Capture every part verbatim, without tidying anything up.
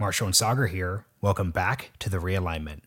Marshall and Sagar here. Welcome back to The Realignment.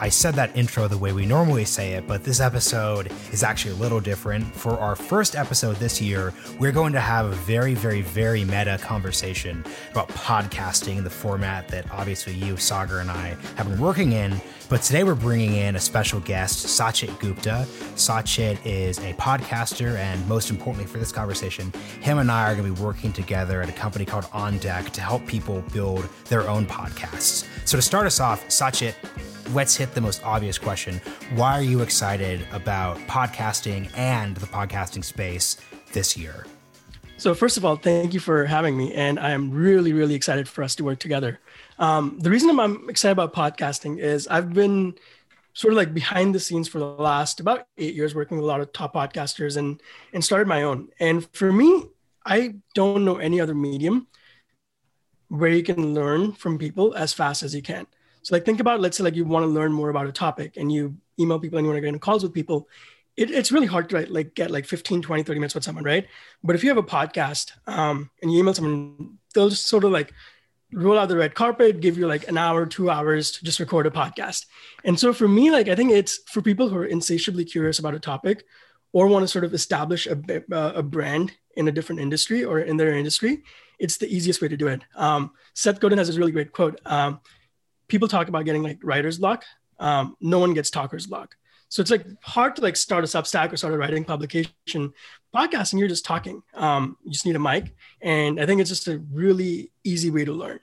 I said that intro the way we normally say it, but this episode is actually a little different. For our first episode this year, we're going to have a very, very, very meta conversation about podcasting, the format that obviously you, Sagar, and I have been working in. But today we're bringing in a special guest, Sachit Gupta. Sachit is a podcaster, and most importantly for this conversation, him and I are going to be working together at a company called On Deck to help people build their own podcasts. So to start us off, Sachit, let's hit the most obvious question. Why are you excited about podcasting and the podcasting space this year? So first of all, thank you for having me. And I am really, really excited for us to work together. Um, the reason I'm excited about podcasting is I've been sort of like behind the scenes for the last about eight years working with a lot of top podcasters and, and started my own. And for me, I don't know any other medium where you can learn from people as fast as you can. So like think about, let's say like you want to learn more about a topic and you email people and you want to get into calls with people. It, it's really hard to like get like fifteen, twenty, thirty minutes with someone, right? But if you have a podcast um, and you email someone, they'll just sort of like roll out the red carpet, give you like an hour, two hours to just record a podcast. And so for me, like I think it's for people who are insatiably curious about a topic or want to sort of establish a, a brand in a different industry or in their industry, it's the easiest way to do it. Um, Seth Godin has this really great quote. Um, People talk about getting like writer's block. Um, no one gets talker's block. So it's like hard to like start a Substack or start a writing publication. Podcasting, you're just talking. Um, you just need a mic. And I think it's just a really easy way to learn.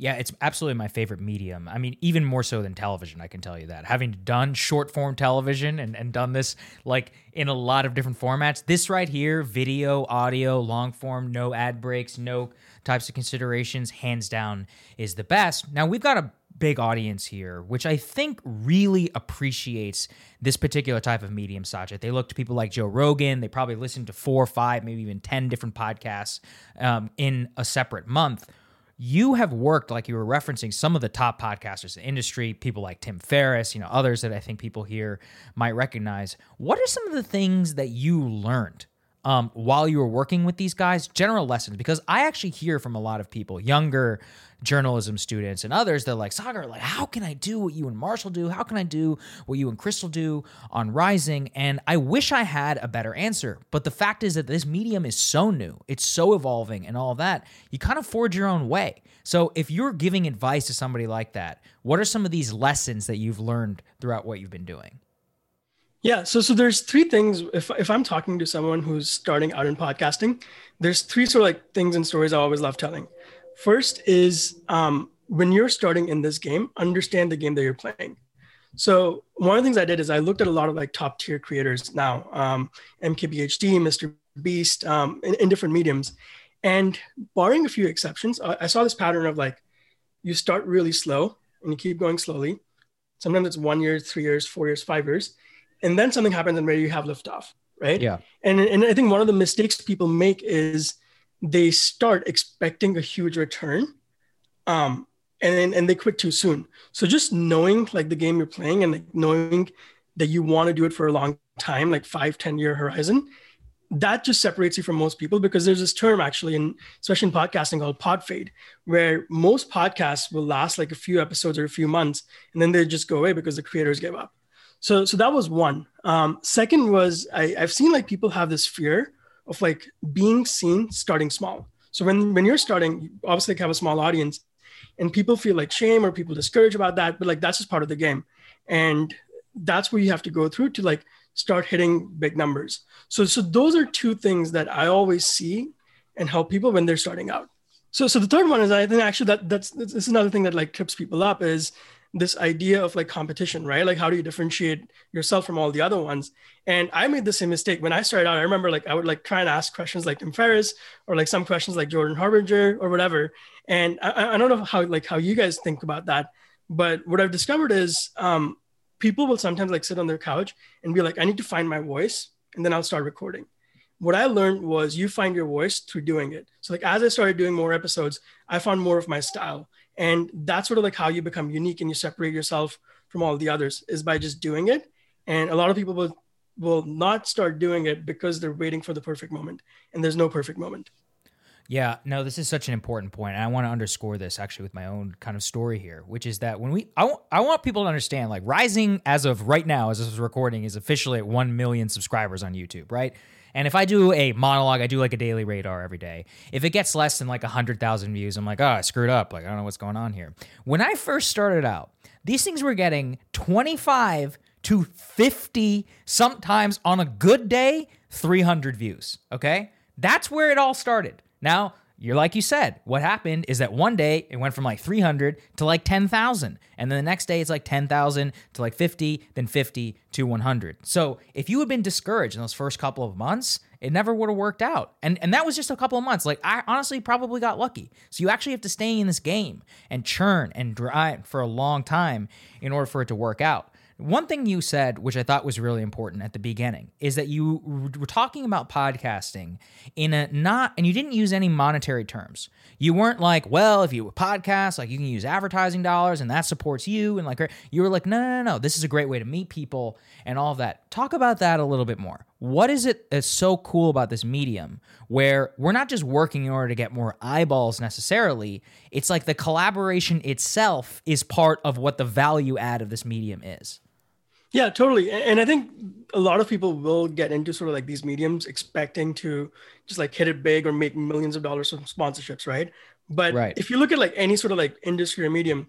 Yeah, it's absolutely my favorite medium. I mean, even more so than television, I can tell you that. Having done short form television and, and done this like in a lot of different formats, this right here, video, audio, long form, no ad breaks, no types of considerations, hands down is the best. Now, we've got a big audience here, which I think really appreciates this particular type of medium, Sachit. They look to people like Joe Rogan. They probably listen to four, five, maybe even ten different podcasts um, in a separate month. You have worked, like you were referencing, some of the top podcasters in the industry, people like Tim Ferriss, you know, others that I think people here might recognize. What are some of the things that you learned um, while you were working with these guys? General lessons, because I actually hear from a lot of people, younger journalism students and others, they're like, Sagar, like, how can I do what you and Marshall do? How can I do what you and Crystal do on Rising? And I wish I had a better answer. But the fact is that this medium is so new, it's so evolving and all that, you kind of forge your own way. So if you're giving advice to somebody like that, what are some of these lessons that you've learned throughout what you've been doing? Yeah, so so there's three things. If if I'm talking to someone who's starting out in podcasting, there's three sort of like things and stories I always love telling. First is um, when you're starting in this game, understand the game that you're playing. So one of the things I did is I looked at a lot of like top tier creators now, um, M K B H D, Mister Beast, um, in, in different mediums. And barring a few exceptions, I, I saw this pattern of like, you start really slow and you keep going slowly. Sometimes it's one year, three years, four years, five years. And then something happens and where you have liftoff, right? Yeah. And, and I think one of the mistakes people make is they start expecting a huge return um, and and they quit too soon. So just knowing like the game you're playing and like, knowing that you want to do it for a long time, like five, ten year horizon, that just separates you from most people, because there's this term actually, in, especially in podcasting, called pod fade, where most podcasts will last like a few episodes or a few months, and then they just go away because the creators give up. So so that was one. Um, second was I, I've seen like people have this fear of like being seen starting small. So when, when you're starting, you obviously have a small audience and people feel like shame or people discouraged about that, but like that's just part of the game. And that's where you have to go through to like start hitting big numbers. So, so those are two things that I always see and help people when they're starting out. So, so the third one is, I think actually that that's, that's another thing that like trips people up, is this idea of like competition, right? Like how do you differentiate yourself from all the other ones? And I made the same mistake when I started out. I remember like I would like try and ask questions like Tim Ferriss or like some questions like Jordan Harbinger or whatever. And I, I don't know how like how you guys think about that, but what I've discovered is um, people will sometimes like sit on their couch and be like, I need to find my voice and then I'll start recording. What I learned was you find your voice through doing it. So like as I started doing more episodes, I found more of my style. And that's sort of like how you become unique and you separate yourself from all the others, is by just doing it. And a lot of people will will not start doing it because they're waiting for the perfect moment, and there's no perfect moment. Yeah, no, this is such an important point, and I want to underscore this actually with my own kind of story here, which is that when we, I, w- I want people to understand, like, Rising as of right now, as this is recording, is officially at one million subscribers on YouTube, right? And if I do a monologue, I do like a daily radar every day. If it gets less than like one hundred thousand views, I'm like, oh, I screwed up. Like, I don't know what's going on here. When I first started out, these things were getting twenty-five to fifty, sometimes on a good day, three hundred views, okay? That's where it all started. Now, you're like you said, what happened is that one day it went from like three hundred to like ten thousand. And then the next day it's like ten thousand to like fifty, then fifty to one hundred. So if you had been discouraged in those first couple of months, it never would have worked out. And and that was just a couple of months. Like, I honestly probably got lucky. So you actually have to stay in this game and churn and drive for a long time in order for it to work out. One thing you said, which I thought was really important at the beginning, is that you were talking about podcasting in a not, and you didn't use any monetary terms. You weren't like, well, if you podcast, like you can use advertising dollars and that supports you. And like, you were like, no, no, no, no, this is a great way to meet people and all of that. Talk about that a little bit more. What is it that's so cool about this medium where we're not just working in order to get more eyeballs necessarily? It's like the collaboration itself is part of what the value add of this medium is. Yeah, totally. And I think a lot of people will get into sort of like these mediums expecting to just like hit it big or make millions of dollars from sponsorships, right? But right. If you look at like any sort of like industry or medium,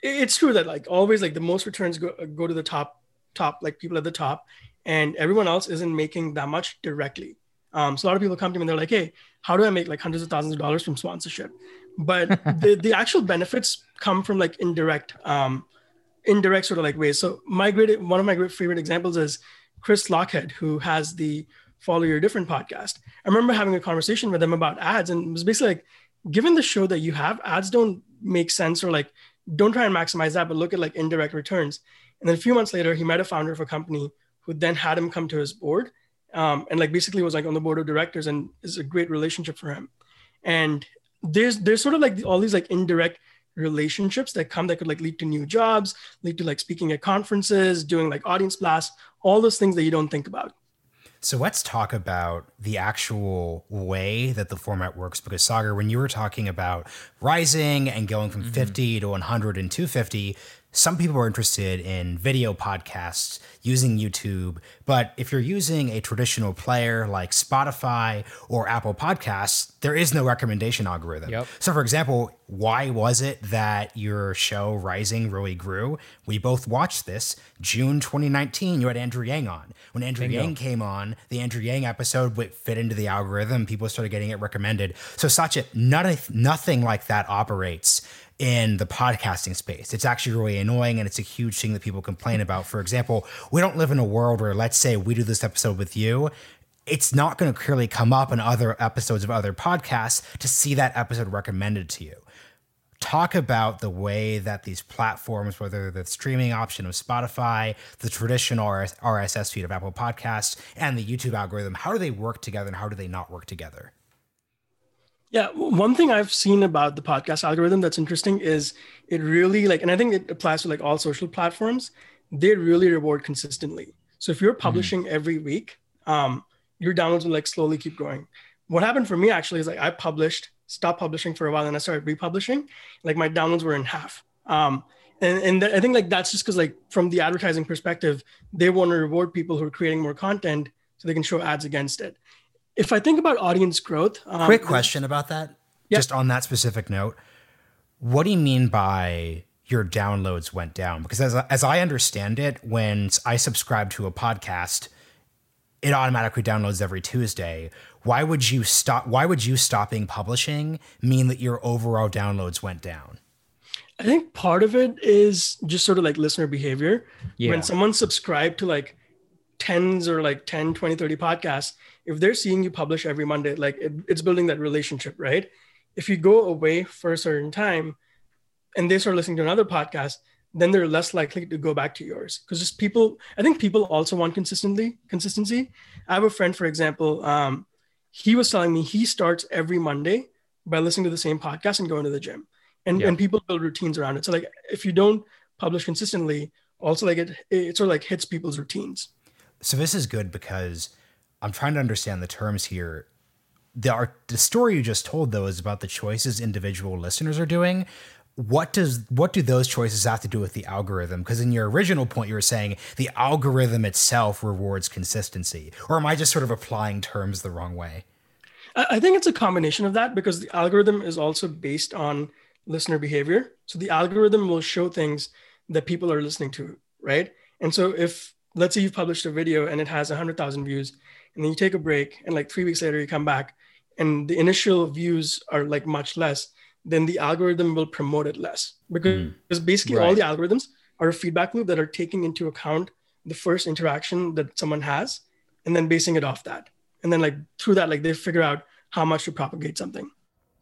it's true that like always like the most returns go, go to the top, top, like people at the top, and everyone else isn't making that much directly. Um, so a lot of people come to me and they're like, hey, how do I make like hundreds of thousands of dollars from sponsorship? But the, the actual benefits come from like indirect, um, indirect sort of like ways. So my great, one of my great favorite examples is Chris Lockhead, who has the Follow Your Different podcast. I remember having a conversation with him about ads, and it was basically like, given the show that you have, ads don't make sense, or like, don't try and maximize that, but look at like indirect returns. And then a few months later, he met a founder of a company who then had him come to his board, um, and like basically was like on the board of directors, and is a great relationship for him. And there's, there's sort of like all these like indirect relationships that come that could like lead to new jobs, lead to like speaking at conferences, doing like audience blasts, all those things that you don't think about. So let's talk about the actual way that the format works, because Sagar, when you were talking about Rising and going from mm-hmm. fifty to one hundred and two hundred fifty, some people are interested in video podcasts using YouTube, but if you're using a traditional player like Spotify or Apple Podcasts, there is no recommendation algorithm. Yep. So for example, why was it that your show Rising really grew? We both watched this. June twenty nineteen, you had Andrew Yang on. When Andrew Bingo. Yang came on, the Andrew Yang episode would fit into the algorithm. People started getting it recommended. So Sachit, nothing like that operates in the podcasting space. It's actually really annoying, and it's a huge thing that people complain about. For example, we don't live in a world where, let's say we do this episode with you, it's not going to clearly come up in other episodes of other podcasts to see that episode recommended to you. Talk about the way that these platforms, whether the streaming option of Spotify, the traditional R S S feed of Apple Podcasts, and the YouTube algorithm, how do they work together and how do they not work together? Yeah, one thing I've seen about the podcast algorithm that's interesting is it really like, and I think it applies to like all social platforms, they really reward consistently. So if you're publishing mm-hmm. every week, um, your downloads will like slowly keep growing. What happened for me actually is like I published, stopped publishing for a while, and I started republishing. Like my downloads were in half. Um, and and th- I think like that's just because like from the advertising perspective, they want to reward people who are creating more content so they can show ads against it. If I think about audience growth... Um, Quick question about that, yeah. Just on that specific note. What do you mean by your downloads went down? Because as, as I understand it, when I subscribe to a podcast, it automatically downloads every Tuesday. Why would you stop, why would you stopping publishing mean that your overall downloads went down? I think part of it is just sort of like listener behavior. Yeah. When someone subscribed to like tens or like ten, twenty, thirty podcasts, if they're seeing you publish every Monday, like it, it's building that relationship, right? If you go away for a certain time and they start listening to another podcast, then they're less likely to go back to yours. Because just people, I think people also want consistently consistency. I have a friend, for example, um, he was telling me he starts every Monday by listening to the same podcast and going to the gym. And, yeah. and people build routines around it. So like if you don't publish consistently, also like it, it sort of like hits people's routines. So this is good because I'm trying to understand the terms here. The, art, the story you just told, though, is about the choices individual listeners are doing. What does what do those choices have to do with the algorithm? Because in your original point, you were saying the algorithm itself rewards consistency. Or am I just sort of applying terms the wrong way? I think it's a combination of that, because the algorithm is also based on listener behavior. So the algorithm will show things that people are listening to, right? And so if, let's say you've published a video and it has one hundred thousand views, and then you take a break and like three weeks later you come back and the initial views are like much less, then the algorithm will promote it less, because mm. basically right. all the algorithms are a feedback loop that are taking into account the first interaction that someone has and then basing it off that. And then like through that, like they figure out how much to propagate something.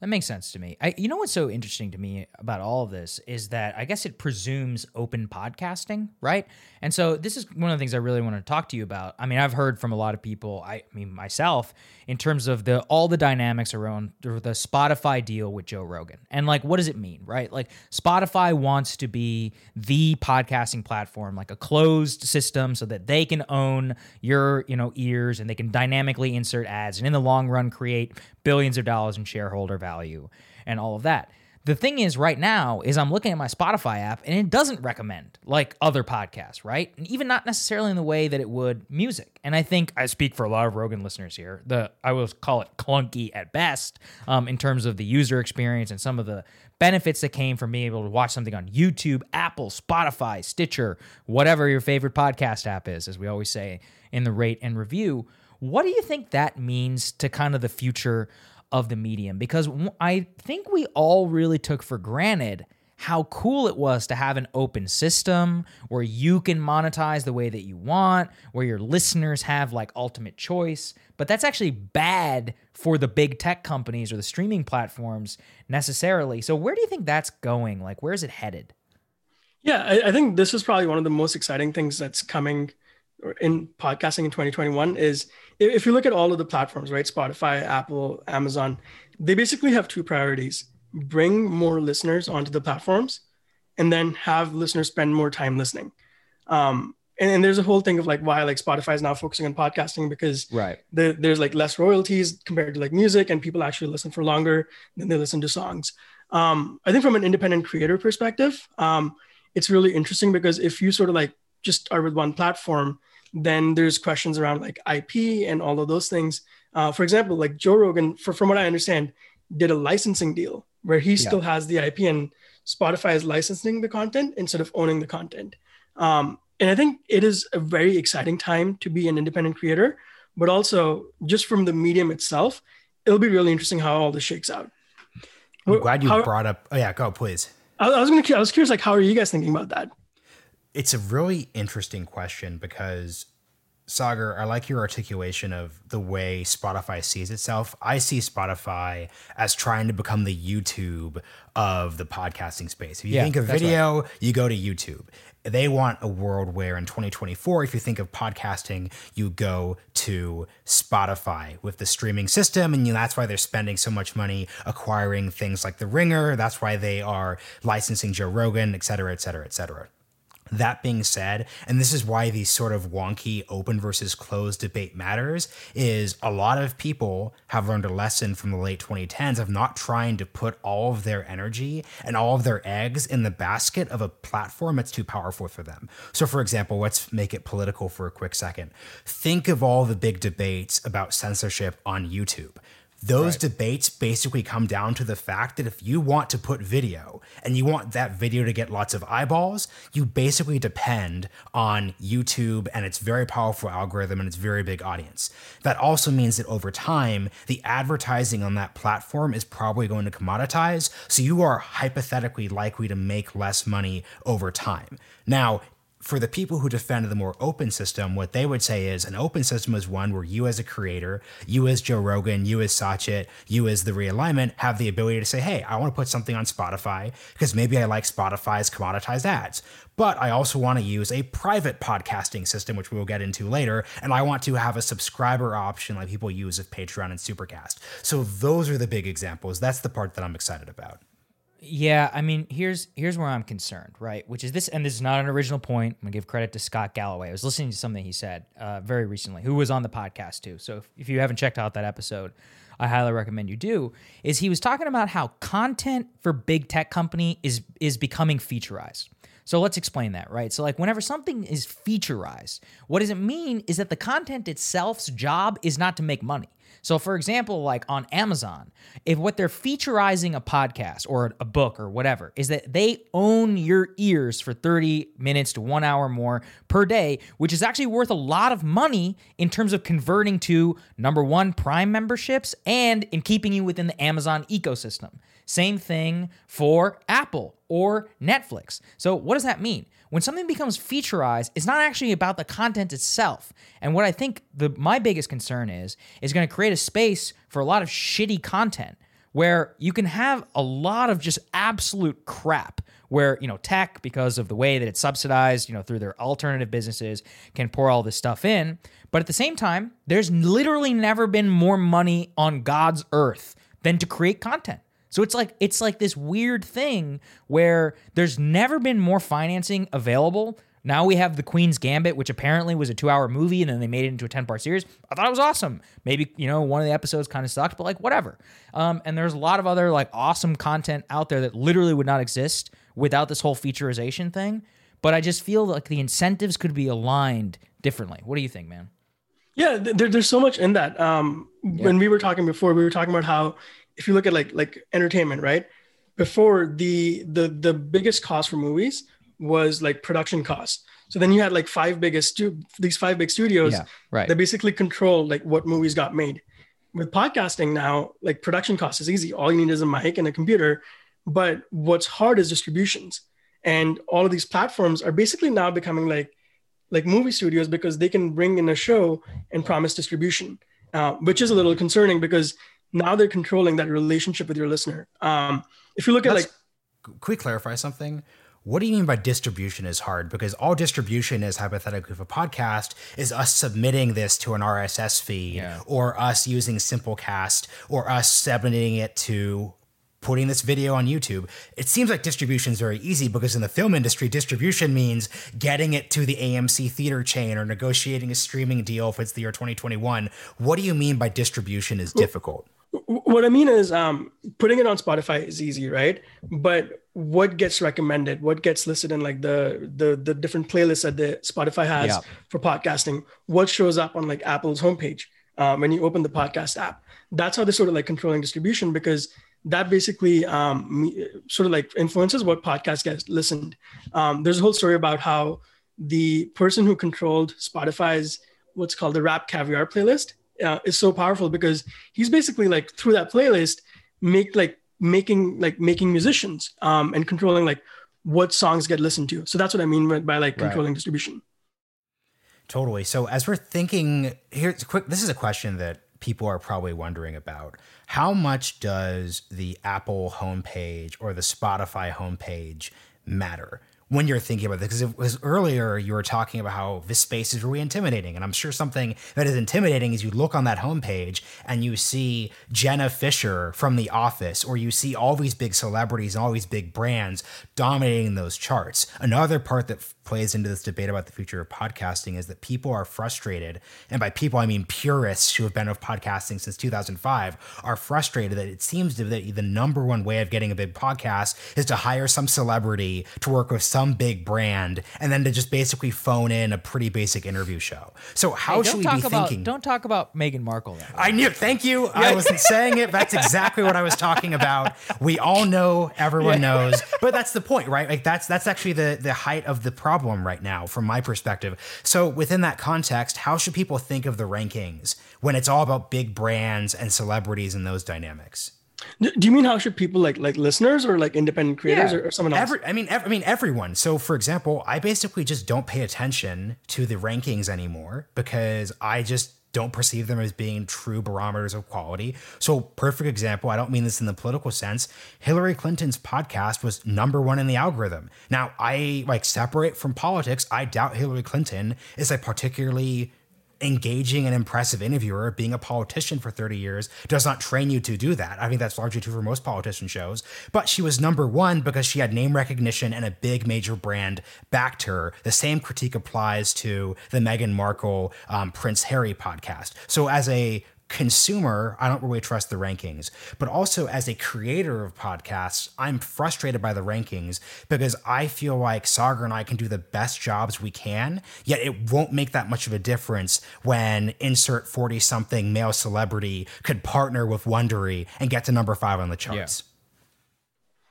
That makes sense to me. I, you know what's so interesting to me about all of this is that I guess it presumes open podcasting, right? And so this is one of the things I really want to talk to you about. I mean, I've heard from a lot of people, I mean myself, in terms of the all the dynamics around the Spotify deal with Joe Rogan. And like, what does it mean, right? Like Spotify wants to be the podcasting platform, like a closed system so that they can own your, you know, ears and they can dynamically insert ads and in the long run create billions of dollars in shareholder value. Value and all of that. The thing is right now is I'm looking at my Spotify app and it doesn't recommend like other podcasts, right? And even not necessarily in the way that it would music. And I think I speak for a lot of Rogan listeners here. The I will call it clunky at best um, in terms of the user experience and some of the benefits that came from being able to watch something on YouTube, Apple, Spotify, Stitcher, whatever your favorite podcast app is, as we always say in the rate and review. What do you think that means to kind of the future of the medium? Because I think we all really took for granted how cool it was to have an open system where you can monetize the way that you want, where your listeners have like ultimate choice. But that's actually bad for the big tech companies or the streaming platforms necessarily. So where do you think that's going? Like, where is it headed? Yeah, I, I think this is probably one of the most exciting things that's coming in podcasting in twenty twenty-one is, if you look at all of the platforms, right? Spotify, Apple, Amazon, they basically have two priorities: bring more listeners onto the platforms and then have listeners spend more time listening. Um, and, and there's a whole thing of like why like Spotify is now focusing on podcasting, because right. the, there's like less royalties compared to like music, and people actually listen for longer than they listen to songs. Um, I think from an independent creator perspective, um, it's really interesting, because if you sort of like just are with one platform, then there's questions around like I P and all of those things. Uh, for example, like Joe Rogan, for, from what I understand, did a licensing deal where he yeah. still has the I P and Spotify is licensing the content instead of owning the content. Um, and I think it is a very exciting time to be an independent creator, but also just from the medium itself, it'll be really interesting how all this shakes out. I'm glad you how, brought up, oh yeah, go please. I, I was going to, I was curious, like, how are you guys thinking about that? It's a really interesting question, because, Sagar, I like your articulation of the way Spotify sees itself. I see Spotify as trying to become the YouTube of the podcasting space. If you yeah, think of video, right. you go to YouTube. They want a world where in twenty twenty-four, if you think of podcasting, you go to Spotify with the streaming system. And that's why they're spending so much money acquiring things like The Ringer. That's why they are licensing Joe Rogan, et cetera, et cetera, et cetera. That being said, and this is why these sort of wonky open versus closed debate matters, is a lot of people have learned a lesson from the late twenty tens of not trying to put all of their energy and all of their eggs in the basket of a platform that's too powerful for them. So for example, let's make it political for a quick second. Think of all the big debates about censorship on YouTube. Those right. debates basically come down to the fact that if you want to put video and you want that video to get lots of eyeballs, you basically depend on YouTube and its very powerful algorithm and its very big audience. That also means that over time, the advertising on that platform is probably going to commoditize, so you are hypothetically likely to make less money over time. Now, for the people who defend the more open system, what they would say is an open system is one where you as a creator, you as Joe Rogan, you as Sachit, you as The Realignment have the ability to say, hey, I want to put something on Spotify because maybe I like Spotify's commoditized ads. But I also want to use a private podcasting system, which we will get into later. And I want to have a subscriber option like people use with Patreon and Supercast. So those are the big examples. That's the part that I'm excited about. Yeah, I mean, here's here's where I'm concerned, right? Which is this, and this is not an original point. I'm going to give credit to Scott Galloway. I was listening to something he said uh, very recently, who was on the podcast too. So if, if you haven't checked out that episode, I highly recommend you do, is he was talking about how content for big tech company is is becoming featureized. So let's explain that, right? So like whenever something is featureized, what does it mean is that the content itself's job is not to make money. So for example, like on Amazon, if what they're featureizing a podcast or a book or whatever is that they own your ears for thirty minutes to one hour more per day, which is actually worth a lot of money in terms of converting to number one, Prime memberships and in keeping you within the Amazon ecosystem. Same thing for Apple or Netflix. So what does that mean? When something becomes featureized, it's not actually about the content itself. And what I think the my biggest concern is, is going to create a space for a lot of shitty content where you can have a lot of just absolute crap where, you know, tech, because of the way that it's subsidized, you know, through their alternative businesses, can pour all this stuff in. But at the same time, there's literally never been more money on God's earth than to create content. So it's like it's like this weird thing where there's never been more financing available. Now we have The Queen's Gambit, which apparently was a two-hour movie, and then they made it into a ten-part series. I thought it was awesome. Maybe, you know, one of the episodes kind of sucked, but, like, whatever. Um, and there's a lot of other, like, awesome content out there that literally would not exist without this whole featurization thing. But I just feel like the incentives could be aligned differently. What do you think, man? Yeah, there, there's so much in that. Um, yeah. When we were talking before, we were talking about how if you look at, like, like entertainment, right? Before, the the the biggest cost for movies was like production costs. So then you had like five biggest stu- these five big studios yeah, right. that basically control like what movies got made. With podcasting now, like production cost is easy. All you need is a mic and a computer. But what's hard is distributions. And all of these platforms are basically now becoming like like movie studios because they can bring in a show and promise distribution, uh, which is a little concerning because now they're controlling that relationship with your listener. Um, if you look at Let's like... quick clarify something. What do you mean by distribution is hard? Because all distribution is hypothetically for podcast is us submitting this to an R S S feed yeah. or us using Simplecast or us submitting it to putting this video on YouTube. It seems like distribution is very easy because in the film industry, distribution means getting it to the A M C theater chain or negotiating a streaming deal if it's the year twenty twenty-one. What do you mean by distribution is difficult? What I mean is um, putting it on Spotify is easy, right? But what gets recommended, what gets listed in like the the, the different playlists that the Spotify has yeah. for podcasting, what shows up on like Apple's homepage um, when you open the podcast app. That's how they're sort of like controlling distribution because that basically um, sort of like influences what podcast gets listened. Um, there's a whole story about how the person who controlled Spotify's what's called the Rap Caviar playlist Uh, is so powerful because he's basically like through that playlist make like making like making musicians um, and controlling like what songs get listened to. So that's what I mean by, by like controlling right. distribution. Totally. So as we're thinking, here's a quick. This is a question that people are probably wondering about. How much does the Apple homepage or the Spotify homepage matter when you're thinking about this? Because it was earlier you were talking about how this space is really intimidating. And I'm sure something that is intimidating is you look on that homepage and you see Jenna Fisher from The Office, or you see all these big celebrities and all these big brands dominating those charts. Another part that f- plays into this debate about the future of podcasting is that people are frustrated. And by people, I mean purists who have been of podcasting since two thousand five are frustrated that it seems to be that the number one way of getting a big podcast is to hire some celebrity to work with some Some big brand, and then to just basically phone in a pretty basic interview show. So how hey, should we be about, thinking? Don't talk about Meghan Markle. That I knew. Thank you. I wasn't saying it. That's exactly what I was talking about. We all know, everyone yeah. knows, but that's the point, right? Like that's that's actually the the height of the problem right now, from my perspective. So within that context, how should people think of the rankings when it's all about big brands and celebrities and those dynamics? Do you mean how should people like like listeners or like independent creators yeah. or, or someone else? Every, I mean, ev- I mean everyone. So for example, I basically just don't pay attention to the rankings anymore because I just don't perceive them as being true barometers of quality. So perfect example, I don't mean this in the political sense, Hillary Clinton's podcast was number one in the algorithm. Now I like separate from politics. I doubt Hillary Clinton is a particularly engaging and impressive interviewer. Being a politician for thirty years does not train you to do that. I think that's largely true for most politician shows. But she was number one because she had name recognition and a big major brand backed her. The same critique applies to the Meghan Markle, um, Prince Harry podcast. So as a consumer, I don't really trust the rankings, but also as a creator of podcasts, I'm frustrated by the rankings because I feel like Sagar and I can do the best jobs we can, yet it won't make that much of a difference when insert forty-something male celebrity could partner with Wondery and get to number five on the charts.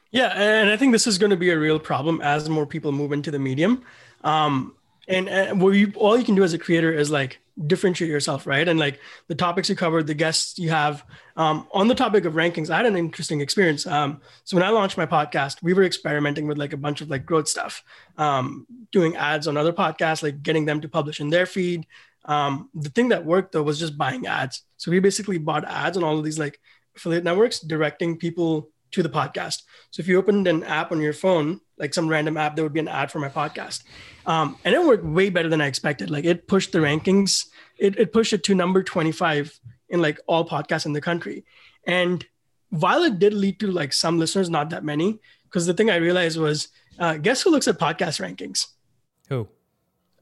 Yeah, yeah, and I think this is going to be a real problem as more people move into the medium. Um, and and what you, all you can do as a creator is like, differentiate yourself, right? And like the topics you cover, the guests you have. Um, on the topic of rankings, I had an interesting experience. Um, so when I launched my podcast, we were experimenting with like a bunch of like growth stuff, um, doing ads on other podcasts, like getting them to publish in their feed. Um, the thing that worked though was just buying ads. So we basically bought ads on all of these like affiliate networks, directing people to the podcast. So if you opened an app on your phone, like some random app, there would be an ad for my podcast. Um, and it worked way better than I expected. Like it pushed the rankings. It, it pushed it to number twenty-five in like all podcasts in the country. And while it did lead to like some listeners, not that many, because the thing I realized was, uh, guess who looks at podcast rankings? Who?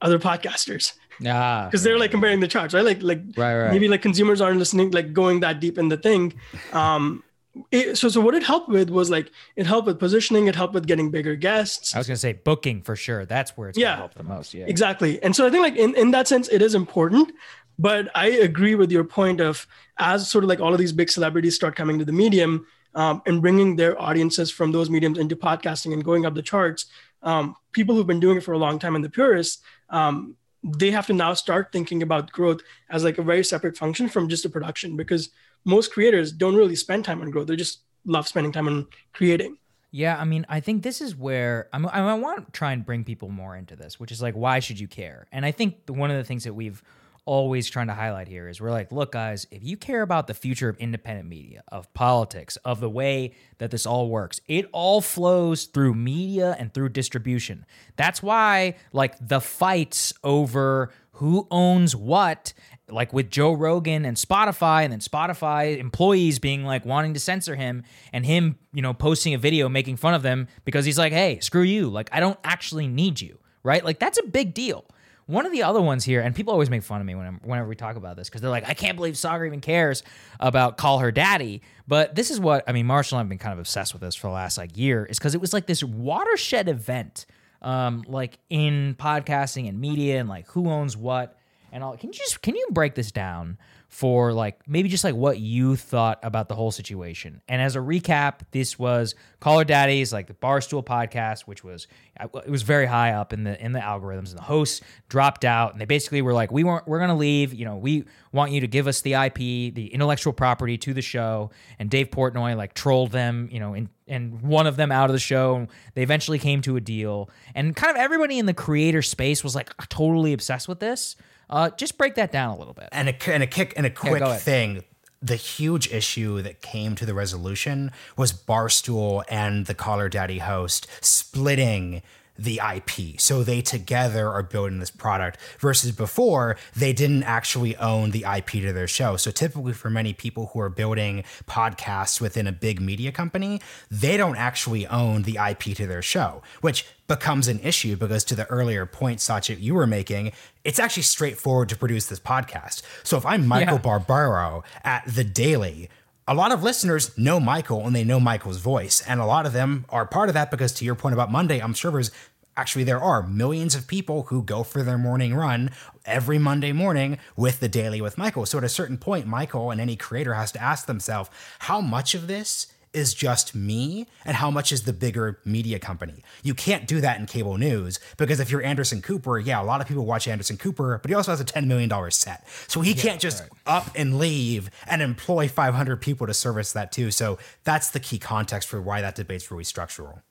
Other podcasters. Yeah. Because they're like comparing the charts, right? Like, like right, right. Maybe like consumers aren't listening, like going that deep in the thing. Um, It, so, so what it helped with was like, it helped with positioning, it helped with getting bigger guests. I was going to say booking for sure. That's where it's yeah, going to help the most. Yeah, exactly. And so I think like in, in that sense, it is important, but I agree with your point of as sort of like all of these big celebrities start coming to the medium um, and bringing their audiences from those mediums into podcasting and going up the charts, um, people who've been doing it for a long time and the purists, um, they have to now start thinking about growth as like a very separate function from just a production, because most creators don't really spend time on growth. They just love spending time on creating. Yeah, I mean, I think this is where I'm, I want to try and bring people more into this, which is like, why should you care? And I think one of the things that we've always trying to highlight here is we're like, look, guys, if you care about the future of independent media, of politics, of the way that this all works, it all flows through media and through distribution. That's why, like, the fights over who owns what, like with Joe Rogan and Spotify, and then Spotify employees being like wanting to censor him and him, you know, posting a video making fun of them because he's like, hey, screw you. Like, I don't actually need you, right? Like, that's a big deal. One of the other ones here, and people always make fun of me whenever, whenever we talk about this, because they're like, I can't believe Sagar even cares about Call Her Daddy. But this is what, I mean, Marshall and I have been kind of obsessed with this for the last like year, is because it was like this watershed event, um, like in podcasting and media and like who owns what and all. Can you just, can you break this down for like, maybe just like what you thought about the whole situation? And as a recap, this was Call Her Daddy's, like the Barstool podcast, which was, it was very high up in the in the algorithms, and the hosts dropped out, and they basically were like, we weren't, we're going to leave. You know, we want you to give us the I P, the intellectual property to the show. And Dave Portnoy like trolled them, you know, in, and one of them out of the show. And they eventually came to a deal, and kind of everybody in the creator space was like totally obsessed with this. Uh, just break that down a little bit. And a and a kick and a quick yeah, thing. The huge issue that came to the resolution was Barstool and the Call Her Daddy host splitting the I P. So they together are building this product, versus before they didn't actually own the I P to their show. So typically for many people who are building podcasts within a big media company, they don't actually own the I P to their show, which becomes an issue because, to the earlier point, Sachit, you were making, it's actually straightforward to produce this podcast. So if I'm Michael yeah. Barbaro at The Daily, a lot of listeners know Michael and they know Michael's voice. And a lot of them are part of that because, to your point about Monday, I'm sure there's actually there are millions of people who go for their morning run every Monday morning with The Daily with Michael. So at a certain point, Michael and any creator has to ask themselves, how much of this is just me and how much is the bigger media company? You can't do that in cable news, because if you're Anderson Cooper, yeah, a lot of people watch Anderson Cooper, but he also has a ten million dollars set. So he yeah, can't just right. up and leave and employ five hundred people to service that too. So that's the key context for why that debate's really structural.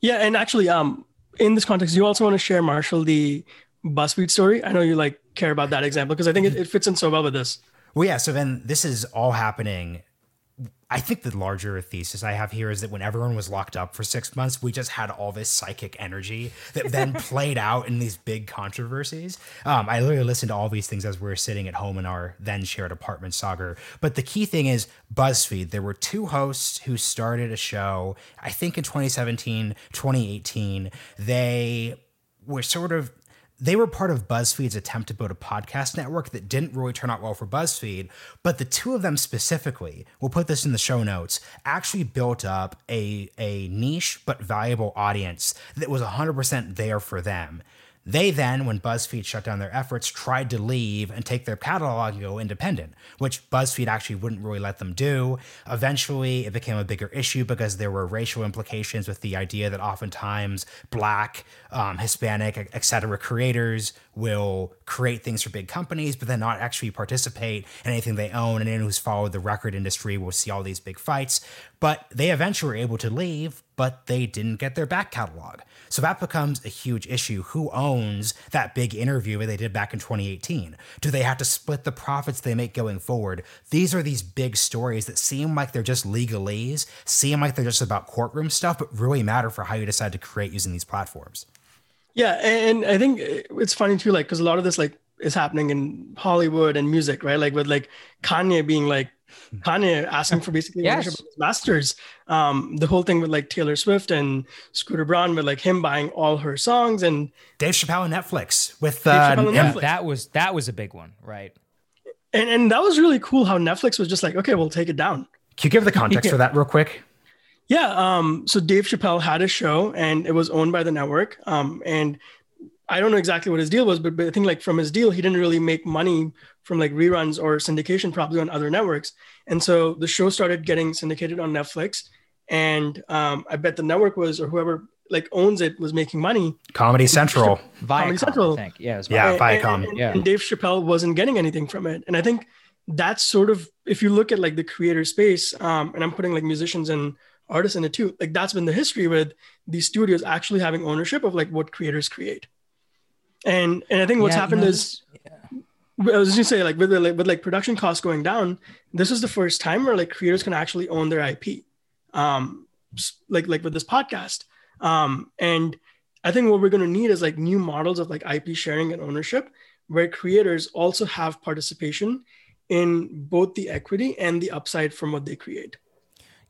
Yeah, and actually um, in this context, you also want to share, Marshall, the BuzzFeed story. I know you like care about that example because I think it, it fits in so well with this. Well, yeah, so then this is all happening I think the larger thesis I have here is that when everyone was locked up for six months, we just had all this psychic energy that then played out in these big controversies. Um, I literally listened to all these things as we were sitting at home in our then shared apartment, Sagar. But the key thing is BuzzFeed. There were two hosts who started a show, I think in twenty seventeen, twenty eighteen. They were sort of... They were part of BuzzFeed's attempt to build a podcast network that didn't really turn out well for BuzzFeed, but the two of them specifically, we'll put this in the show notes, actually built up a, a niche but valuable audience that was one hundred percent there for them. They then, when BuzzFeed shut down their efforts, tried to leave and take their catalog and go independent, which BuzzFeed actually wouldn't really let them do. Eventually, it became a bigger issue because there were racial implications with the idea that oftentimes Black, um, Hispanic, et cetera, creators will create things for big companies, but then not actually participate in anything they own. And anyone who's followed the record industry will see all these big fights. But they eventually were able to leave, but they didn't get their back catalog. So that becomes a huge issue. Who owns that big interview they did back in twenty eighteen? Do they have to split the profits they make going forward? These are these big stories that seem like they're just legalese, seem like they're just about courtroom stuff, but really matter for how you decide to create using these platforms. Yeah, and I think it's funny too, like, because a lot of this like is happening in Hollywood and music, right? Like with like Kanye being like, Kanye asking for basically yes. ownership of his masters. Um, the whole thing with like Taylor Swift and Scooter Braun with like him buying all her songs, and Dave Chappelle and Netflix with uh, Chappelle and yeah, Netflix. That was that was a big one, right? And and that was really cool how Netflix was just like, okay, we'll take it down. Can you give the context yeah. for that real quick? Yeah. Um, so Dave Chappelle had a show and it was owned by the network. Um, and I don't know exactly what his deal was, but, but I think like from his deal, he didn't really make money from like reruns or syndication probably on other networks. And so the show started getting syndicated on Netflix. And um, I bet the network was, or whoever like owns it was making money. Comedy Central. Viacom, Comedy Central. I think. Yeah, it was yeah and, Viacom. And, and, yeah. and Dave Chappelle wasn't getting anything from it. And I think that's sort of, if you look at like the creator space, um, and I'm putting like musicians and artists in it too, like that's been the history with these studios actually having ownership of like what creators create. And and I think what's yeah, happened no, is, yeah. I was just saying, like with, like with like production costs going down, this is the first time where like creators can actually own their I P, um, like like with this podcast. Um, and I think what we're going to need is like new models of like I P sharing and ownership, where creators also have participation in both the equity and the upside from what they create.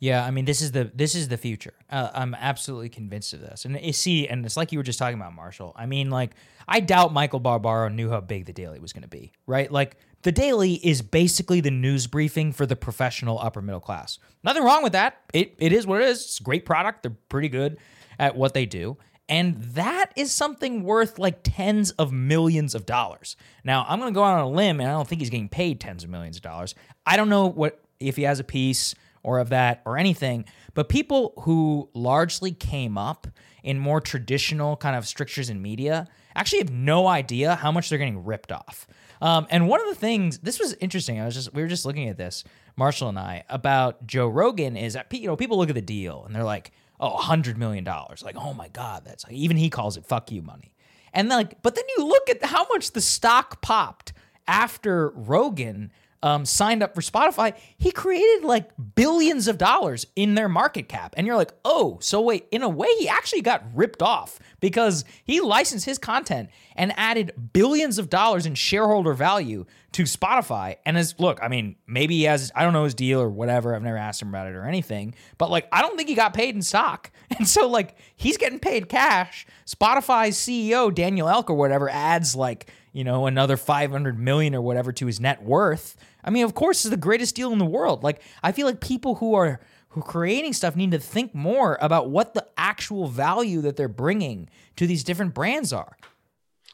Yeah, I mean, this is the this is the future. Uh, I'm absolutely convinced of this. And you see, and it's like you were just talking about, Marshall. I mean, like, I doubt Michael Barbaro knew how big The Daily was going to be, right? Like, The Daily is basically the news briefing for the professional upper middle class. Nothing wrong with that. It It is what it is. It's a great product. They're pretty good at what they do. And that is something worth like tens of millions of dollars. Now, I'm going to go out on a limb, and I don't think he's getting paid tens of millions of dollars. I don't know what if he has a piece or of that or anything, but people who largely came up in more traditional kind of strictures in media actually have no idea how much they're getting ripped off. Um, and one of the things, this was interesting, I was just we were just looking at this, Marshall and I, about Joe Rogan is, you know, people look at the deal and they're like, oh, one hundred million dollars. Like, oh my God, that's, like, even he calls it fuck you money. And like, but then you look at how much the stock popped after Rogan Um, signed up for Spotify, he created like billions of dollars in their market cap. And you're like, oh, so wait, in a way, he actually got ripped off because he licensed his content and added billions of dollars in shareholder value to Spotify. And as look, I mean, maybe he has, I don't know his deal or whatever. I've never asked him about it or anything, but like, I don't think he got paid in stock. And so like, he's getting paid cash. Spotify's C E O, Daniel Elk or whatever, adds like, you know, another five hundred million or whatever to his net worth. I mean, of course, it's the greatest deal in the world. Like, I feel like people who are who are creating stuff need to think more about what the actual value that they're bringing to these different brands are.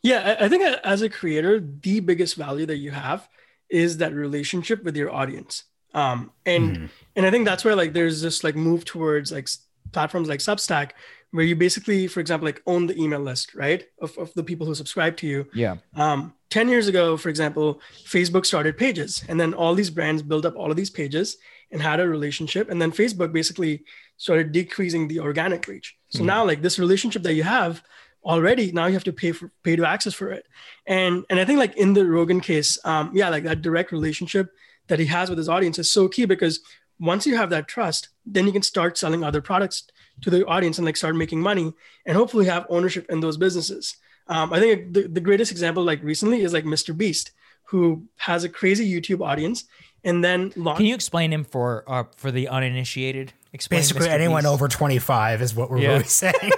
Yeah, I think as a creator, the biggest value that you have is that relationship with your audience. Um, and mm. and I think that's where like there's this like move towards like platforms like Substack, where you basically, for example, like own the email list, right? Of, of the people who subscribe to you. Yeah. Um, ten years ago, for example, Facebook started pages, and then all these brands built up all of these pages and had a relationship. And then Facebook basically started decreasing the organic reach. So mm-hmm. now like this relationship that you have already, now you have to pay for pay to access for it. And, and I think like in the Rogan case, um, yeah, like that direct relationship that he has with his audience is so key, because once you have that trust, then you can start selling other products to the audience and like start making money and hopefully have ownership in those businesses. Um, I think the, the greatest example like recently is like Mister Beast, who has a crazy YouTube audience and then launch- Can you explain him for uh, for the uninitiated? Explain Basically, Mister anyone Beast. Over twenty-five is what we're yeah. really saying.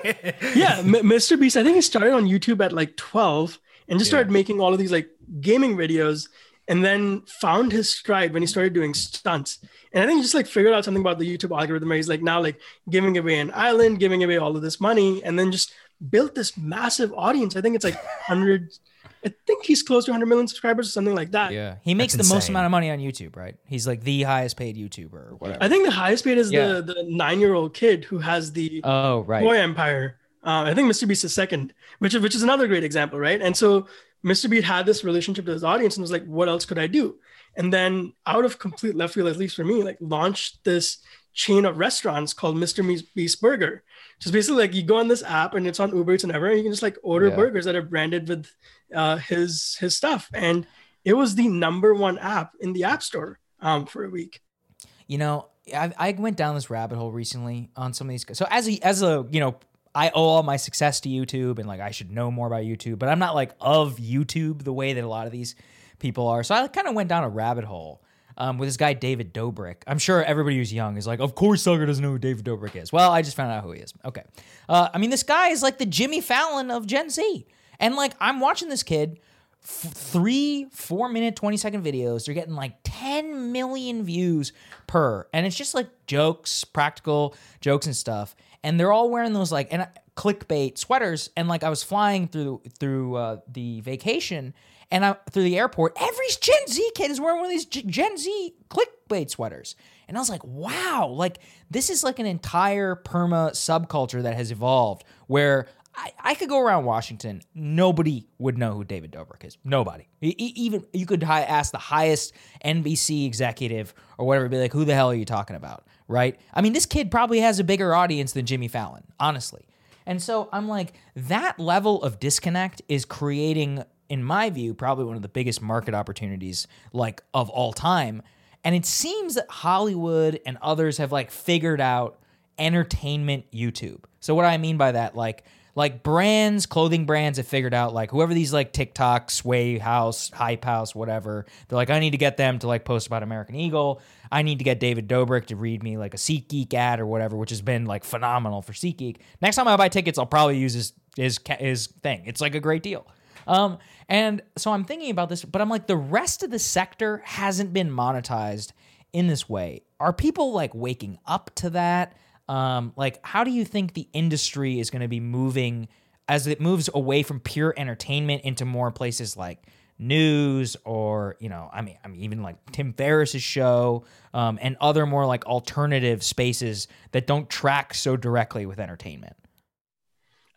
yeah, M- Mister Beast, I think he started on YouTube at like twelve and just yeah. started making all of these like gaming videos and then found his stride when he started doing stunts. And I think he just like figured out something about the YouTube algorithm where he's like now like giving away an island, giving away all of this money, and then just built this massive audience. I think it's like one hundred... I think he's close to one hundred million subscribers or something like that. Yeah, he makes That's the insane. most amount of money on YouTube, right? He's like the highest paid YouTuber or whatever. I think the highest paid is yeah. the, the nine-year-old kid who has the oh, right. toy empire. Uh, I think Mister Beast is second, which, which is another great example, right? And so Mister Beast had this relationship to his audience and was like, what else could I do? And then out of complete left field, at least for me, like launched this chain of restaurants called Mister Beast Burger. Just basically like you go on this app and it's on Uber Eats and everywhere, and you can just like order yeah. burgers that are branded with uh, his his stuff. And it was the number one app in the App Store um, for a week. You know, I, I went down this rabbit hole recently on some of these. So as a, as a, you know, I owe all my success to YouTube and like I should know more about YouTube, but I'm not like of YouTube the way that a lot of these people are. So I kind of went down a rabbit hole um, with this guy, David Dobrik. I'm sure everybody who's young is like, of course Sucker doesn't know who David Dobrik is. Well, I just found out who he is. Okay. Uh, I mean, this guy is like the Jimmy Fallon of Gen Z. And like, I'm watching this kid, f- three, four minute, twenty second videos. They're getting like ten million views per. And it's just like jokes, practical jokes and stuff. And they're all wearing those like and clickbait sweaters. And like I was flying through through uh, the vacation and I, through the airport. Every Gen Z kid is wearing one of these G- Gen Z clickbait sweaters. And I was like, wow, like this is like an entire perma subculture that has evolved where I, I could go around Washington. Nobody would know who David Dobrik is. Nobody. E- even you could hi- ask the highest N B C executive or whatever, be like, who the hell are you talking about? Right? I mean, this kid probably has a bigger audience than Jimmy Fallon, honestly. And so I'm like, that level of disconnect is creating, in my view, probably one of the biggest market opportunities like of all time. And it seems that Hollywood and others have like figured out entertainment YouTube. So what I mean by that, like like brands, clothing brands have figured out like whoever these like TikTok, Sway House, Hype House, whatever, they're like, I need to get them to like post about American Eagle. I need to get David Dobrik to read me like a SeatGeek ad or whatever, which has been like phenomenal for SeatGeek. Next time I buy tickets, I'll probably use his his, his thing. It's like a great deal. Um, and so I'm thinking about this, but I'm like, the rest of the sector hasn't been monetized in this way. Are people like waking up to that? Um, like, how do you think the industry is going to be moving as it moves away from pure entertainment into more places like news or, you know, I mean, I mean, even like Tim Ferriss's show, um, and other more like alternative spaces that don't track so directly with entertainment?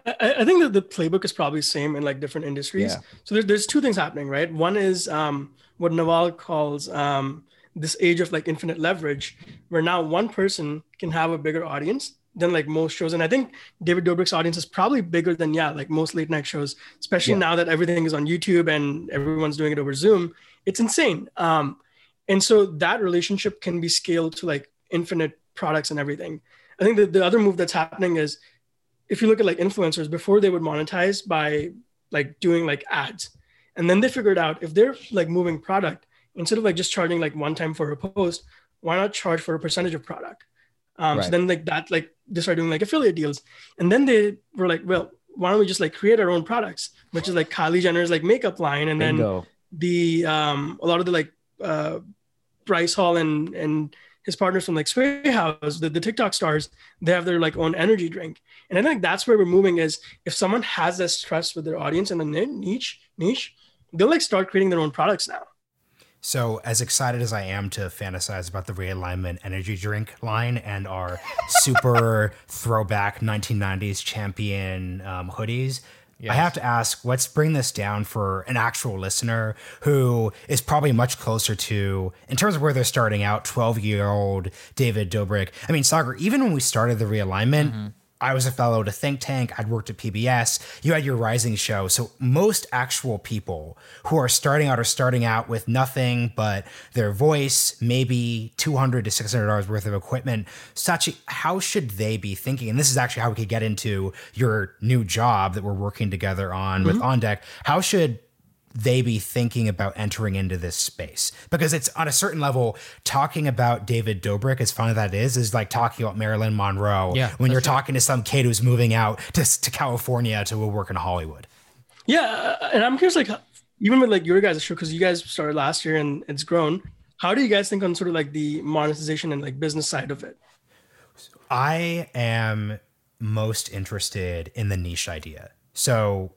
I, I think that the playbook is probably the same in like different industries. Yeah. So there, there's two things happening, right? One is um, what Nawal calls um, this age of like infinite leverage, where now one person can have a bigger audience than like most shows. And I think David Dobrik's audience is probably bigger than, yeah, like most late night shows, especially yeah. now that everything is on YouTube and everyone's doing it over Zoom. It's insane. Um, and so that relationship can be scaled to like infinite products and everything. I think that the other move that's happening is, if you look at like influencers, before they would monetize by like doing like ads. And then they figured out if they're like moving product, instead of like just charging like one time for a post, why not charge for a percentage of product? Um, right. So then like that, like they started doing like affiliate deals. And then they were like, well, why don't we just like create our own products, which is like Kylie Jenner's like makeup line. And Bingo. Then the, um, a lot of the like uh, Bryce Hall and, and, his partners from like Sway House, the, the TikTok stars, they have their like own energy drink. And I think that's where we're moving is if someone has this trust with their audience and a niche, niche, they'll like start creating their own products now. So as excited as I am to fantasize about the Realignment energy drink line and our super throwback nineteen nineties champion um, hoodies, yes. I have to ask, let's bring this down for an actual listener who is probably much closer to, in terms of where they're starting out, twelve-year-old David Dobrik. I mean, Sagar, even when we started the Realignment, mm-hmm. I was a fellow at a think tank. I'd worked at P B S. You had your Rising show. So most actual people who are starting out are starting out with nothing but their voice, maybe two hundred to six hundred dollars worth of equipment. Sachit, how should they be thinking? And this is actually how we could get into your new job that we're working together on mm-hmm. with On Deck. How should they be thinking about entering into this space? Because it's on a certain level, talking about David Dobrik, as fun as that is, is like talking about Marilyn Monroe. Yeah, when you're talking right. to some kid who's moving out to, to California to work in Hollywood. Yeah. And I'm curious, like, even with like your guys' show, because you guys started last year and it's grown. How do you guys think on sort of like the monetization and like business side of it? I am most interested in the niche idea. So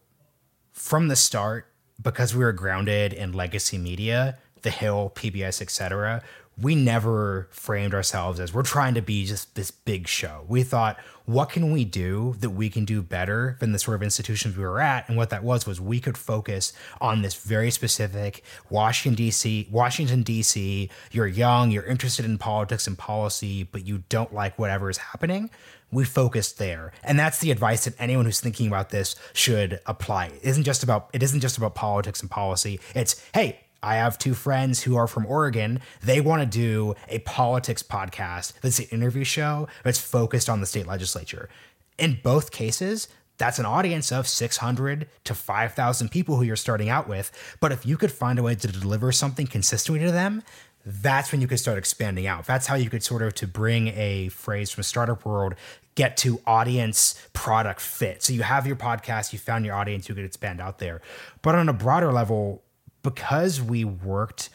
from the start, because we were grounded in legacy media, The Hill, P B S, et cetera, we never framed ourselves as we're trying to be just this big show. We thought, what can we do that we can do better than the sort of institutions we were at? And what that was, was we could focus on this very specific Washington D C, Washington D C, you're young, you're interested in politics and policy, but you don't like whatever is happening. We focused there. And that's the advice that anyone who's thinking about this should apply. It isn't just about, it isn't just about politics and policy. It's, hey, I have two friends who are from Oregon. They want to do a politics podcast that's an interview show that's focused on the state legislature. In both cases, that's an audience of six hundred to five thousand people who you're starting out with. But if you could find a way to deliver something consistently to them, that's when you could start expanding out. That's how you could sort of, to bring a phrase from startup world, get to audience product fit. So you have your podcast, you found your audience, you could expand out there. But on a broader level, because we worked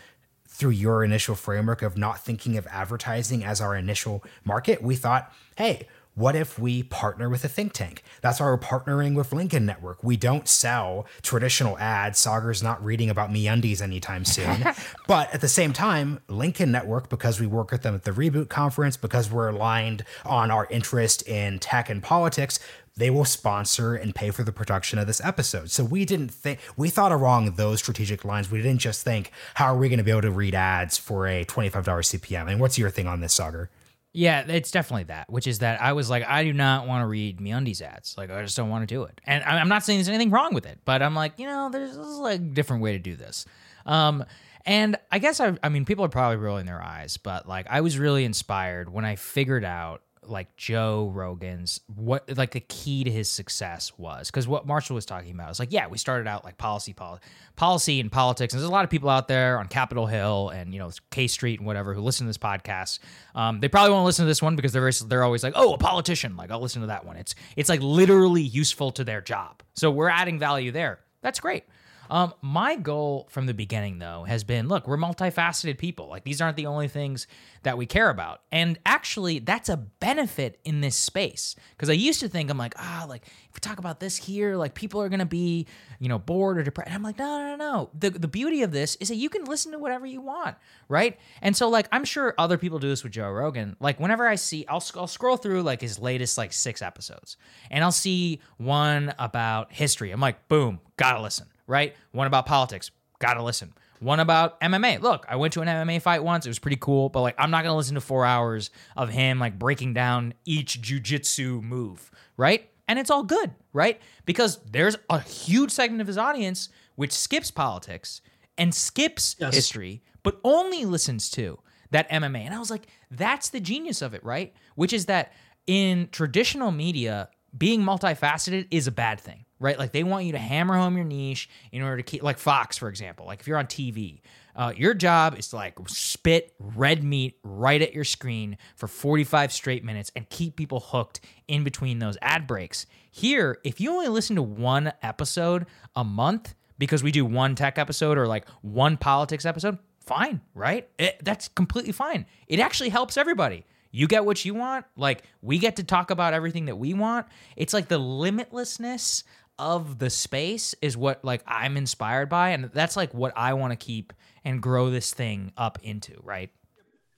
through your initial framework of not thinking of advertising as our initial market, we thought, hey, what if we partner with a think tank? That's why we're partnering with Lincoln Network. We don't sell traditional ads. Sagar's not reading about MeUndies anytime soon. But at the same time, Lincoln Network, because we work with them at the Reboot Conference, because we're aligned on our interest in tech and politics, they will sponsor and pay for the production of this episode. So we didn't think, we thought along those strategic lines. We didn't just think, how are we going to be able to read ads for a twenty-five dollars C P M? And what's your thing on this, Sagar? Yeah, it's definitely that, which is that I was like, I do not want to read MeUndies ads. Like, I just don't want to do it. And I'm not saying there's anything wrong with it, but I'm like, you know, there's, there's like a different way to do this. Um, and I guess, I, I mean, people are probably rolling their eyes, but like, I was really inspired when I figured out like Joe Rogan's, what like the key to his success was, because what Marshall was talking about is like, yeah, we started out like policy poli- policy and politics, and there's a lot of people out there on Capitol Hill and, you know, K Street and whatever who listen to this podcast. Um, they probably won't listen to this one because they're very, they're always like, oh, a politician, like I'll listen to that one. It's it's like literally useful to their job, so we're adding value there. That's great. Um, my goal from the beginning, though, has been, look, we're multifaceted people. Like, these aren't the only things that we care about. And actually, that's a benefit in this space. Because I used to think, I'm like, ah, like, if we talk about this here, like, people are going to be, you know, bored or depressed. And I'm like, no, no, no, no. The, the beauty of this is that you can listen to whatever you want, right? And so, like, I'm sure other people do this with Joe Rogan. Like, whenever I see, I'll, I'll scroll through, like, his latest, like, six episodes. And I'll see one about history. I'm like, boom, gotta listen. Right? One about politics. Gotta listen. One about M M A. Look, I went to an M M A fight once. It was pretty cool, but like, I'm not going to listen to four hours of him like breaking down each jujitsu move. Right? And it's all good. Right? Because there's a huge segment of his audience which skips politics and skips yes. history, but only listens to that M M A. And I was like, that's the genius of it. Right? Which is that in traditional media, being multifaceted is a bad thing. Right? Like, they want you to hammer home your niche in order to keep, like Fox, for example, like if you're on T V, uh, your job is to like spit red meat right at your screen for forty-five straight minutes and keep people hooked in between those ad breaks. Here, if you only listen to one episode a month, because we do one tech episode or like one politics episode, fine, right? It, that's completely fine. It actually helps everybody. You get what you want. Like, we get to talk about everything that we want. It's like the limitlessness of the space is what like I'm inspired by, and that's like what I want to keep and grow this thing up into, right?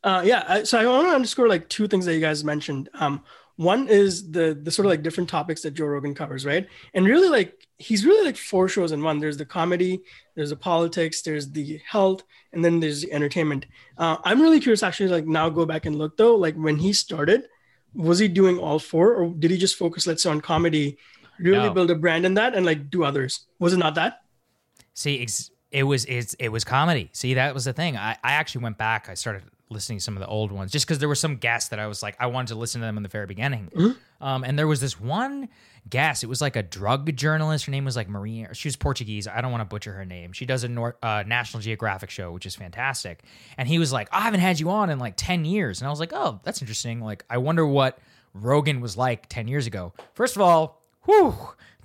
Uh, yeah. So I want to underscore like two things that you guys mentioned. Um, one is the the sort of like different topics that Joe Rogan covers, right? And really, like, he's really like four shows in one. There's the comedy, there's the politics, there's the health, and then there's the entertainment. Uh, I'm really curious, actually, like now go back and look though, like when he started, was he doing all four, or did he just focus, let's say, on comedy, really no. build a brand in that and like do others? Was it not that? See, ex- it was it's, it was comedy. See, that was the thing. I, I actually went back. I started listening to some of the old ones just because there were some guests that I was like, I wanted to listen to them in the very beginning. Mm-hmm. Um, and there was this one guest. It was like a drug journalist. Her name was like Maria. She was Portuguese. I don't want to butcher her name. She does a North, uh, National Geographic show, which is fantastic. And he was like, I haven't had you on in like ten years. And I was like, oh, that's interesting. Like, I wonder what Rogan was like ten years ago. First of all, whew,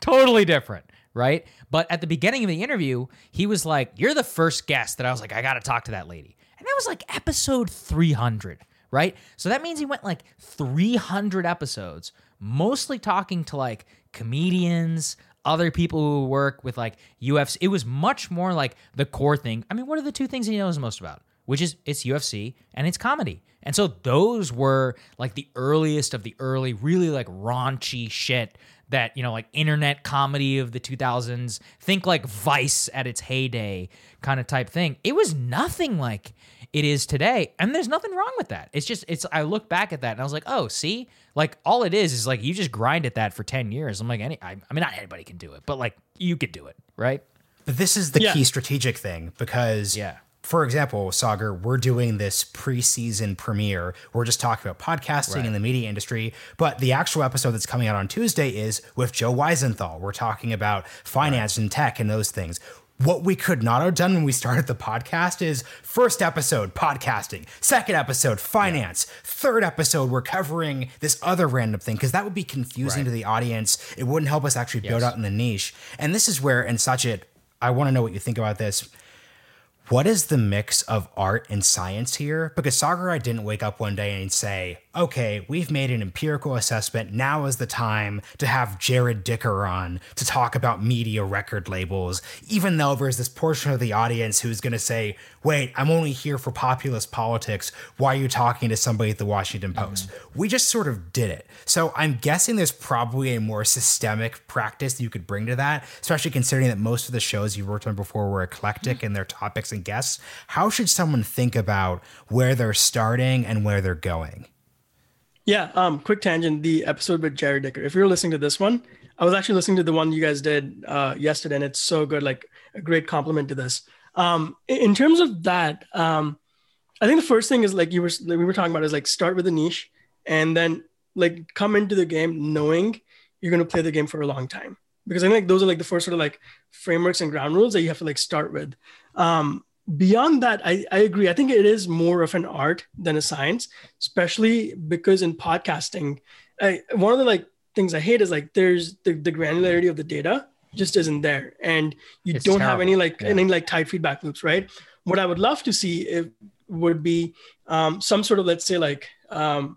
totally different. Right. But at the beginning of the interview, he was like, you're the first guest that I was like, I got to talk to that lady. And that was like episode three hundred, right? So that means he went like three hundred episodes, mostly talking to like comedians, other people who work with like U F C. It was much more like the core thing. I mean, what are the two things he knows most about? Which is it's U F C and it's comedy. And so those were like the earliest of the early, really like raunchy shit that, you know, like internet comedy of the two thousands, think like Vice at its heyday kind of type thing. It was nothing like it is today. And there's nothing wrong with that. It's just, it's, I look back at that and I was like, oh, see, like all it is, is like, you just grind at that for ten years. I'm like, any, I, I mean, not anybody can do it, but like you could do it. Right. But this is the yeah. key strategic thing because yeah. for example, Sagar, we're doing this preseason premiere. We're just talking about podcasting right. and the media industry, but the actual episode that's coming out on Tuesday is with Joe Weisenthal. We're talking about finance right. and tech and those things. What we could not have done when we started the podcast is first episode, podcasting, second episode, finance, yeah. third episode, we're covering this other random thing because that would be confusing right. to the audience. It wouldn't help us actually yes. build out in the niche. And this is where, and Sachit, I want to know what you think about this. What is the mix of art and science here? Because Sagar didn't wake up one day and say, okay, we've made an empirical assessment. Now is the time to have Jared Dicker on to talk about media record labels, even though there's this portion of the audience who's going to say, wait, I'm only here for populist politics. Why are you talking to somebody at the Washington Post? Mm-hmm. We just sort of did it. So I'm guessing there's probably a more systemic practice that you could bring to that, especially considering that most of the shows you worked on before were eclectic mm-hmm. in their topics and guests. How should someone think about where they're starting and where they're going? Yeah, um, quick tangent, the episode with Jared Dicker. If you're listening to this one, I was actually listening to the one you guys did uh, yesterday, and it's so good, like a great compliment to this. Um, in terms of that, um, I think the first thing is like you were like we were talking about is like start with a niche and then like come into the game knowing you're going to play the game for a long time. Because I think like, those are like the first sort of like frameworks and ground rules that you have to like start with. Um, beyond that, I, I agree. I think it is more of an art than a science, especially because in podcasting, I, one of the like things I hate is like there's the, the granularity of the data just isn't there. And you it's don't terrible. have any like yeah. any like tight feedback loops, right? What I would love to see if, would be um, some sort of, let's say like, um,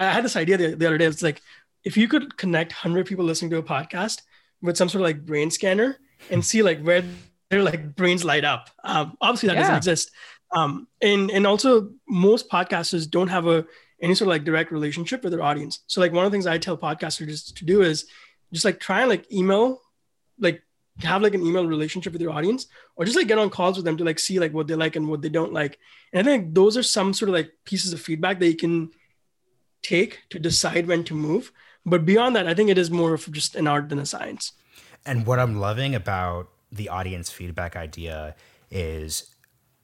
I had this idea the, the other day. It's like, if you could connect one hundred people listening to a podcast with some sort of like brain scanner and see like where their like brains light up. Um, obviously that yeah. doesn't exist. Um, and, and also most podcasters don't have a, any sort of like direct relationship with their audience. So like one of the things I tell podcasters to do is just like try and like email, like have like an email relationship with your audience or just like get on calls with them to like see like what they like and what they don't like. And I think those are some sort of like pieces of feedback that you can take to decide when to move. But beyond that, I think it is more of just an art than a science. And what I'm loving about the audience feedback idea is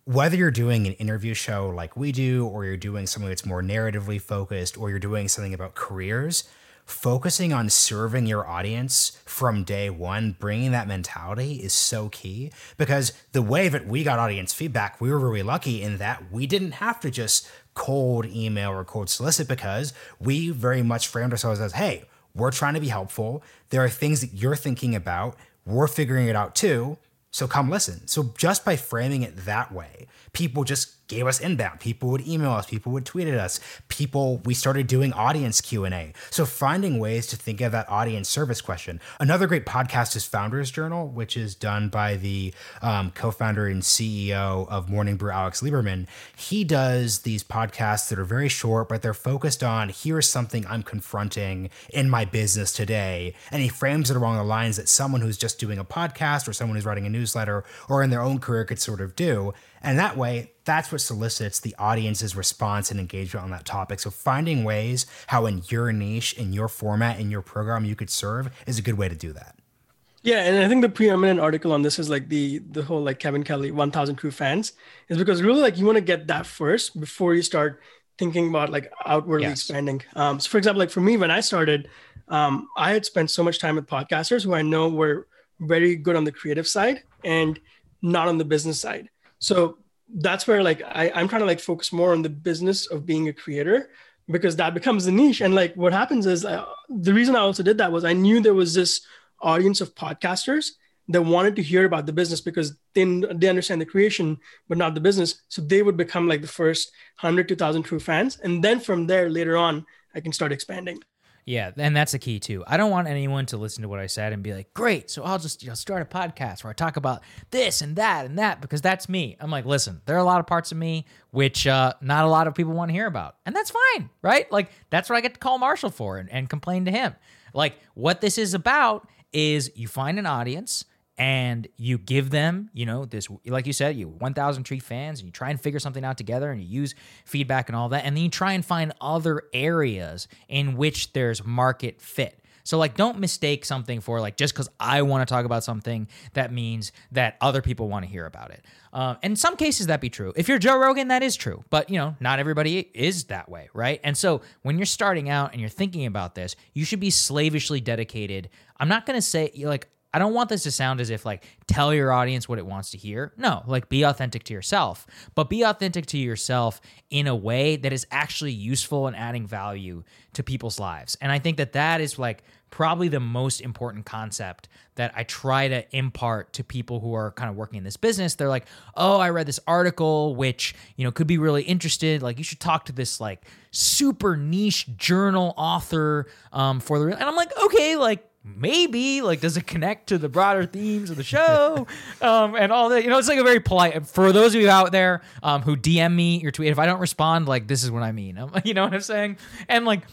whether you're doing an interview show like we do, or you're doing something that's more narratively focused, or you're doing something about careers, focusing on serving your audience from day one, bringing that mentality is so key because the way that we got audience feedback, we were really lucky in that we didn't have to just cold email or cold solicit because we very much framed ourselves as, hey, we're trying to be helpful. There are things that you're thinking about. We're figuring it out too. So come listen. So just by framing it that way, people just gave us inbound. People would email us. People would tweet at us. People, we started doing audience Q and A. So finding ways to think of that audience service question. Another great podcast is Founders Journal, which is done by the um, co-founder and C E O of Morning Brew, Alex Lieberman. He does these podcasts that are very short, but they're focused on here's something I'm confronting in my business today. And he frames it along the lines that someone who's just doing a podcast or someone who's writing a newsletter or in their own career could sort of do. And that way, that's what solicits the audience's response and engagement on that topic. So finding ways how in your niche, in your format, in your program, you could serve is a good way to do that. Yeah, and I think the preeminent article on this is like the the whole like Kevin Kelly one thousand True Fans, is because really like you want to get that first before you start thinking about like outwardly yes. expanding. Um, so for example, like for me, when I started, um, I had spent so much time with podcasters who I know were very good on the creative side and not on the business side. So that's where like I, I'm trying to like focus more on the business of being a creator, because that becomes the niche. And like what happens is I, the reason I also did that was I knew there was this audience of podcasters that wanted to hear about the business because they, they understand the creation, but not the business. So they would become like the first one hundred to one thousand True Fans. And then from there, later on, I can start expanding. Yeah, and that's the key too. I don't want anyone to listen to what I said and be like, great, so I'll just, you know, start a podcast where I talk about this and that and that, because that's me. I'm like, listen, there are a lot of parts of me which uh, not a lot of people want to hear about. And that's fine, right? Like, that's what I get to call Marshall for and, and complain to him. Like, what this is about is you find an audience and you give them, you know, this, like you said, you one thousand Tree Fans, and you try and figure something out together, and you use feedback and all that, and then you try and find other areas in which there's market fit. So, like, don't mistake something for, like, just because I want to talk about something, that means that other people want to hear about it. Um, in some cases, that be true. If you're Joe Rogan, that is true. But, you know, not everybody is that way, right? And so when you're starting out and you're thinking about this, you should be slavishly dedicated. I'm not going to say, like, I don't want this to sound as if, like, tell your audience what it wants to hear. No, like, be authentic to yourself. But be authentic to yourself in a way that is actually useful and adding value to people's lives. And I think that that is, like, probably the most important concept that I try to impart to people who are kind of working in this business. They're like, oh, I read this article, which, you know, could be really interested. Like, you should talk to this, like, super niche journal author um, for the real. And I'm like, okay, like, maybe, like, does it connect to the broader themes of the show um, and all that? You know, it's like a very polite, for those of you out there um, who D M me your tweet, if I don't respond, like, this is what I mean. Um, you know what I'm saying? And like,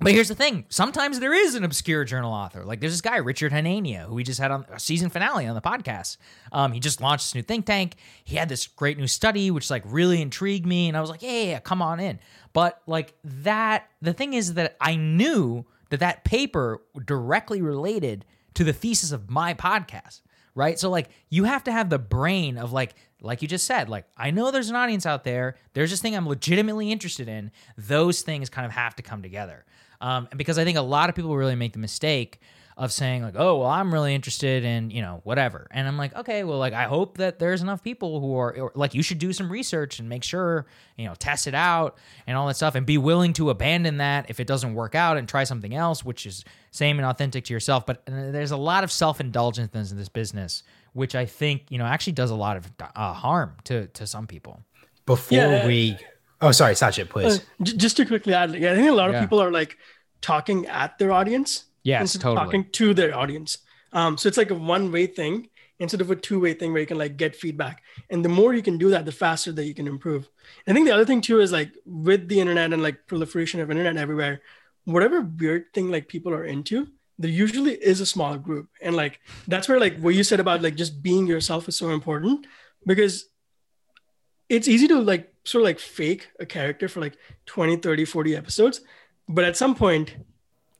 but here's the thing. Sometimes there is an obscure journal author. Like, there's this guy, Richard Hanania, who we just had on a season finale on the podcast. Um, he just launched this new think tank. He had this great new study, which, like, really intrigued me. And I was like, yeah, yeah, yeah, come on in. But, like, that, the thing is that I knew that that paper directly related to the thesis of my podcast, right? So, like, you have to have the brain of, like, like you just said, like, I know there's an audience out there. There's this thing I'm legitimately interested in. Those things kind of have to come together. Um, because I think a lot of people really make the mistake of saying, like, oh, well, I'm really interested in, you know, whatever. And I'm like, okay, well, like, I hope that there's enough people who are, or, like, you should do some research and make sure, you know, test it out and all that stuff, and be willing to abandon that if it doesn't work out and try something else, which is same and authentic to yourself. But there's a lot of self-indulgence in this business, which I think, you know, actually does a lot of uh, harm to, to some people. Before yeah. we... Oh, sorry, Sachit, please. Uh, j- just to quickly add, like, I think a lot of yeah. people are, like, talking at their audience yes, instead totally. of talking to their audience. Um, so it's like a one-way thing instead of a two-way thing where you can, like, get feedback. And the more you can do that, the faster that you can improve. I think the other thing, too, is, like, with the internet and, like, proliferation of internet everywhere, whatever weird thing, like, people are into, there usually is a smaller group. And, like, that's where, like, what you said about, like, just being yourself is so important, because it's easy to, like, sort of like fake a character for like twenty, thirty, forty episodes. But at some point,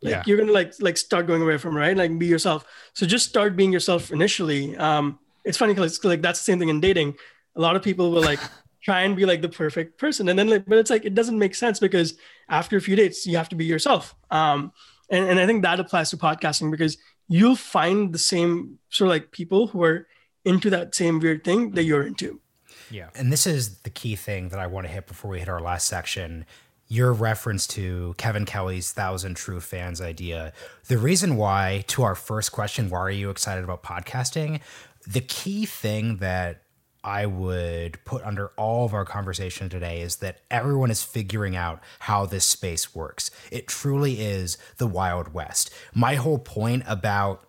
like yeah. you're going to like, like start going away from, right? Like, be yourself. So just start being yourself initially. Um, it's funny because like that's the same thing in dating. A lot of people will like try and be like the perfect person. And then like, but it's like, it doesn't make sense, because after a few dates, you have to be yourself. Um, and, and I think that applies to podcasting, because you'll find the same sort of like people who are into that same weird thing that you're into. Yeah. And this is the key thing that I want to hit before we hit our last section. Your reference to Kevin Kelly's thousand True Fans idea. The reason why, to our first question, why are you excited about podcasting? The key thing that I would put under all of our conversation today is that everyone is figuring out how this space works. It truly is the Wild West. My whole point about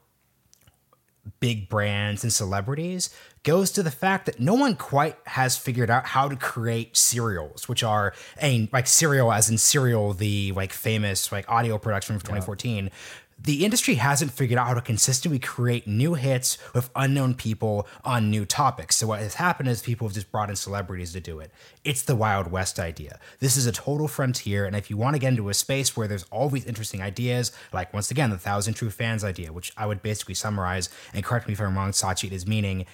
big brands and celebrities goes to the fact that no one quite has figured out how to create serials, which are a like serial as in serial, the like famous like audio production from twenty fourteen. Yeah. the industry hasn't figured out how to consistently create new hits with unknown people on new topics. So what has happened is people have just brought in celebrities to do it. It's the Wild West idea. This is a total frontier. And if you want to get into a space where there's all these interesting ideas, like once again, the Thousand True Fans idea, which I would basically summarize, and correct me if I'm wrong, Sachit, is meaning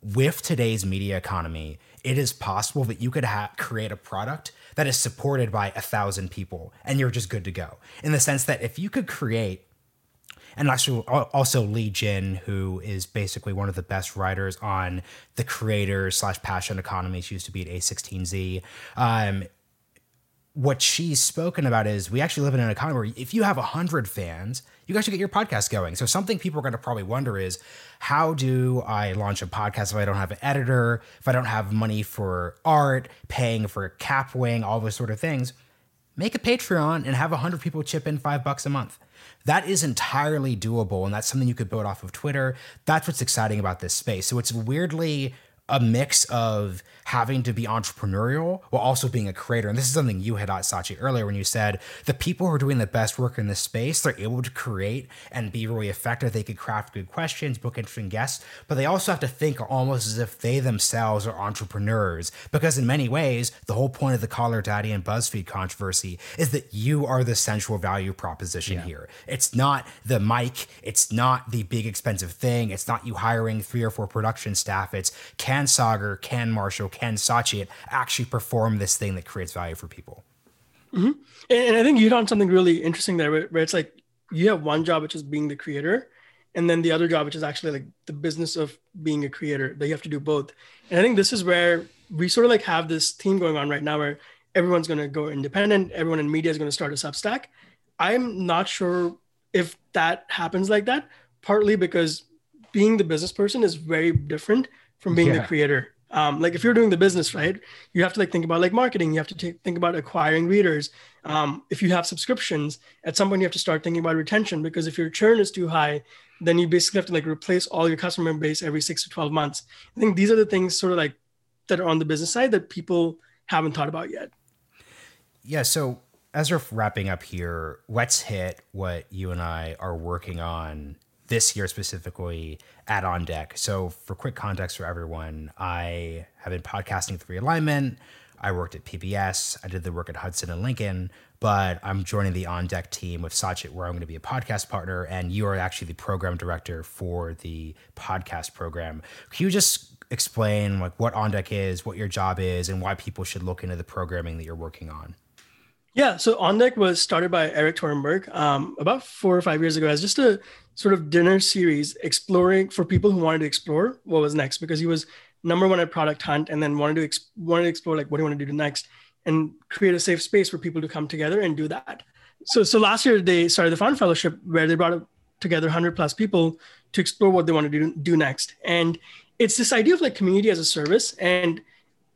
with today's media economy, it is possible that you could ha- create a product that is supported by a thousand people and you're just good to go. In the sense that if you could create, and actually also Lee Jin, who is basically one of the best writers on the creator slash passion economy. She used to be at A sixteen Z. Um, what she's spoken about is we actually live in an economy where if you have one hundred fans, you guys should get your podcast going. So something people are going to probably wonder is, how do I launch a podcast if I don't have an editor, if I don't have money for art, paying for capwing, all those sort of things? Make a Patreon and have one hundred people chip in five bucks a month. That is entirely doable, and that's something you could build off of Twitter. That's what's exciting about this space. So it's weirdly a mix of having to be entrepreneurial while also being a creator. And this is something you had at, Sachit, earlier when you said the people who are doing the best work in this space, they're able to create and be really effective. They could craft good questions, book interesting guests, but they also have to think almost as if they themselves are entrepreneurs, because in many ways, the whole point of the Call Her Daddy and BuzzFeed controversy is that you are the central value proposition yeah. here. It's not the mic. It's not the big expensive thing. It's not you hiring three or four production staff. It's can Can Sagar, can Marshall, can Sachit actually perform this thing that creates value for people? Mm-hmm. And I think you found something really interesting there, where it's like you have one job, which is being the creator, and then the other job, which is actually like the business of being a creator, that you have to do both. And I think this is where we sort of like have this theme going on right now, where everyone's going to go independent, everyone in media is going to start a Substack. I'm not sure if that happens like that, partly because being the business person is very different from being yeah. the creator. Um, like if you're doing the business, right, you have to like think about like marketing. You have to take, think about acquiring readers. Um, if you have subscriptions, at some point you have to start thinking about retention, because if your churn is too high, then you basically have to like replace all your customer base every six to twelve months. I think these are the things sort of like that are on the business side that people haven't thought about yet. Yeah. So as we're wrapping up here, let's hit what you and I are working on this year specifically at On Deck. So for quick context for everyone, I have been podcasting The Realignment. I worked at P B S. I did the work at Hudson and Lincoln, but I'm joining the On Deck team with Sachit, where I'm going to be a podcast partner, and you are actually the program director for the podcast program. Can you just explain like what On Deck is, what your job is, and why people should look into the programming that you're working on? Yeah, so On Deck was started by Eric Torenberg um, about four or five years ago as just a sort of dinner series exploring for people who wanted to explore what was next, because he was number one at Product Hunt and then wanted to ex- wanted to explore like what do you want to do next and create a safe space for people to come together and do that. So so last year they started the Found Fellowship, where they brought together one hundred plus people to explore what they want to do, do next. And it's this idea of like community as a service, and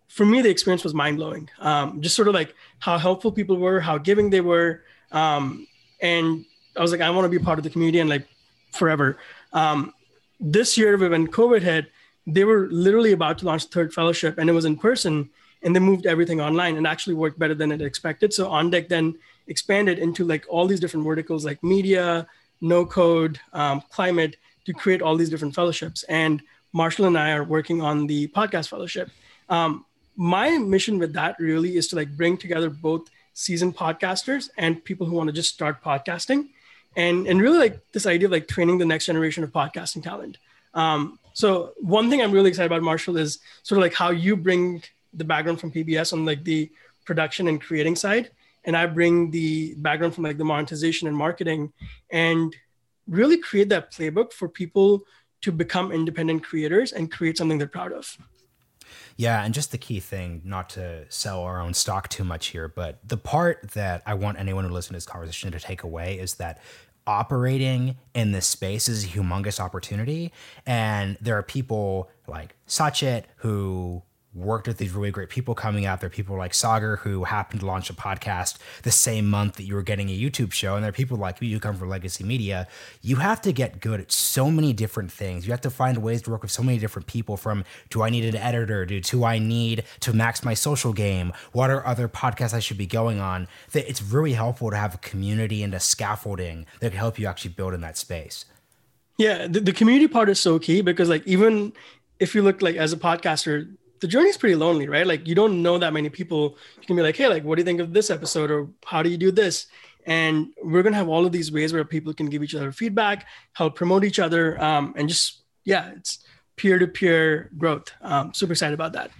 for me, the experience was mind-blowing. Um, just sort of like how helpful people were, how giving they were. Um, and I was like, I want to be part of the community and like forever. Um, this year, when COVID hit, they were literally about to launch the third fellowship, and it was in person, and they moved everything online and actually worked better than it expected. So On Deck then expanded into like all these different verticals like media, no code, um, climate, to create all these different fellowships. And Marshall and I are working on the podcast fellowship. Um, My mission with that really is to like bring together both seasoned podcasters and people who want to just start podcasting, and, and really like this idea of like training the next generation of podcasting talent. Um, so one thing I'm really excited about, Marshall, is sort of like how you bring the background from P B S on like the production and creating side, and I bring the background from like the monetization and marketing, and really create that playbook for people to become independent creators and create something they're proud of. Yeah, and just the key thing, not to sell our own stock too much here, but the part that I want anyone who listens to this conversation to take away is that operating in this space is a humongous opportunity. And there are people like Sachit who worked with these really great people coming out. There are people like Sagar who happened to launch a podcast the same month that you were getting a YouTube show. And there are people like you who come from legacy media. You have to get good at so many different things. You have to find ways to work with so many different people, from do I need an editor? Do, do I need to max my social game? What are other podcasts I should be going on? That it's really helpful to have a community and a scaffolding that can help you actually build in that space. Yeah, the, the community part is so key, because like, even if you look like as a podcaster, the journey is pretty lonely, right? Like, you don't know that many people. You can be like, hey, like, what do you think of this episode? Or how do you do this? And we're going to have all of these ways where people can give each other feedback, help promote each other. Um, and just, yeah, it's peer-to-peer growth. Um, super excited about that.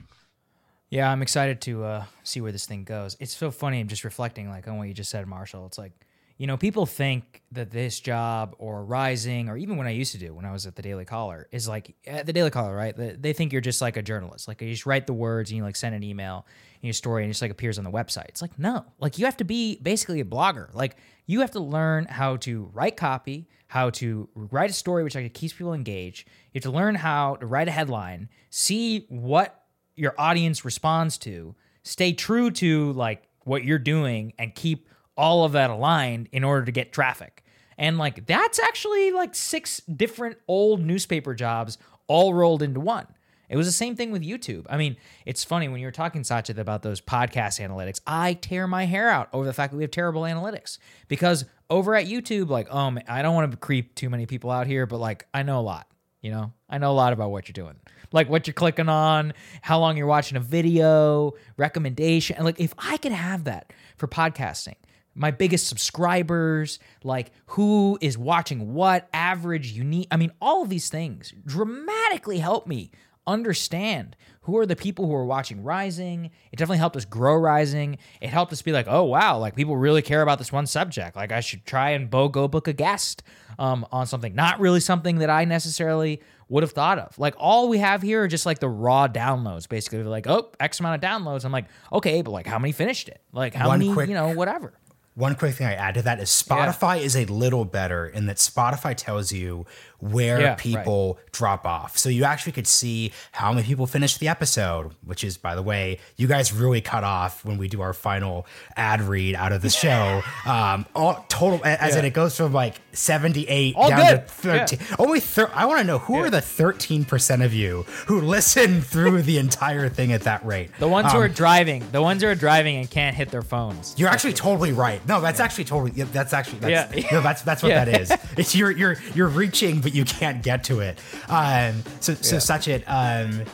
Yeah, I'm excited to uh, see where this thing goes. It's so funny. I'm just reflecting like on what you just said, Marshall. It's like, you know, people think that this job or Rising, or even when I used to do when I was at the Daily Caller, is like at the Daily Caller, right? They think you're just like a journalist. Like, you just write the words and you like send an email and your story and it just like appears on the website. It's like, no, like you have to be basically a blogger. Like, you have to learn how to write copy, how to write a story, which like keeps people engaged. You have to learn how to write a headline, see what your audience responds to, stay true to like what you're doing, and keep all of that aligned in order to get traffic. And like, that's actually like six different old newspaper jobs all rolled into one. It was the same thing with YouTube. I mean, it's funny when you were talking, Sachit, about those podcast analytics, I tear my hair out over the fact that we have terrible analytics, because over at YouTube, like, oh man, I don't want to creep too many people out here, but like, I know a lot, you know, I know a lot about what you're doing, like what you're clicking on, how long you're watching a video, recommendation. And like, if I could have that for podcasting, my biggest subscribers, like who is watching what, average, unique. I mean, all of these things dramatically help me understand who are the people who are watching Rising. It definitely helped us grow Rising. It helped us be like, oh, wow, like people really care about this one subject. Like, I should try and bo- go book a guest um, on something, not really something that I necessarily would have thought of. Like, all we have here are just like the raw downloads, basically. They're like, oh, X amount of downloads. I'm like, okay, but like how many finished it? Like how one many, quick- you know, whatever. One quick thing I add to that is Spotify yeah. is a little better in that Spotify tells you where yeah, people right. drop off. So you actually could see how many people finished the episode, which is, by the way, you guys really cut off when we do our final ad read out of the show. Um, all total, as yeah. in it goes from like seventy-eight all down good. to thirteen. Yeah. Only thir- I want to know who yeah. are the thirteen percent of you who listen through the entire thing at that rate. The ones um, who are driving, the ones who are driving and can't hit their phones. You're actually totally right. No, that's yeah. actually totally. Yeah, that's actually. That's, yeah. No, that's that's what yeah. that is. It's you're you're you're reaching, but you can't get to it. Um. So so yeah. Sachit, um,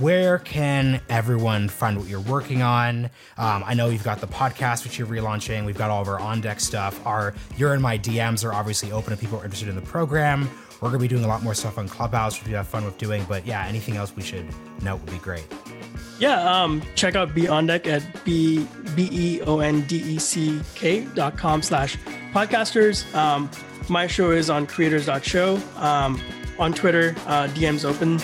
where can everyone find what you're working on? Um, I know you've got the podcast which you're relaunching. We've got all of our On Deck stuff. Our You're in My D Ms are obviously open if people are interested in the program. We're gonna be doing a lot more stuff on Clubhouse, which we have fun with doing. But yeah, anything else we should note would be great. Yeah, um, check out Be On Deck at b b e o n d e c k dot com slash podcasters. Um, my show is on creators dot show. Um, on Twitter, uh, D Ms open.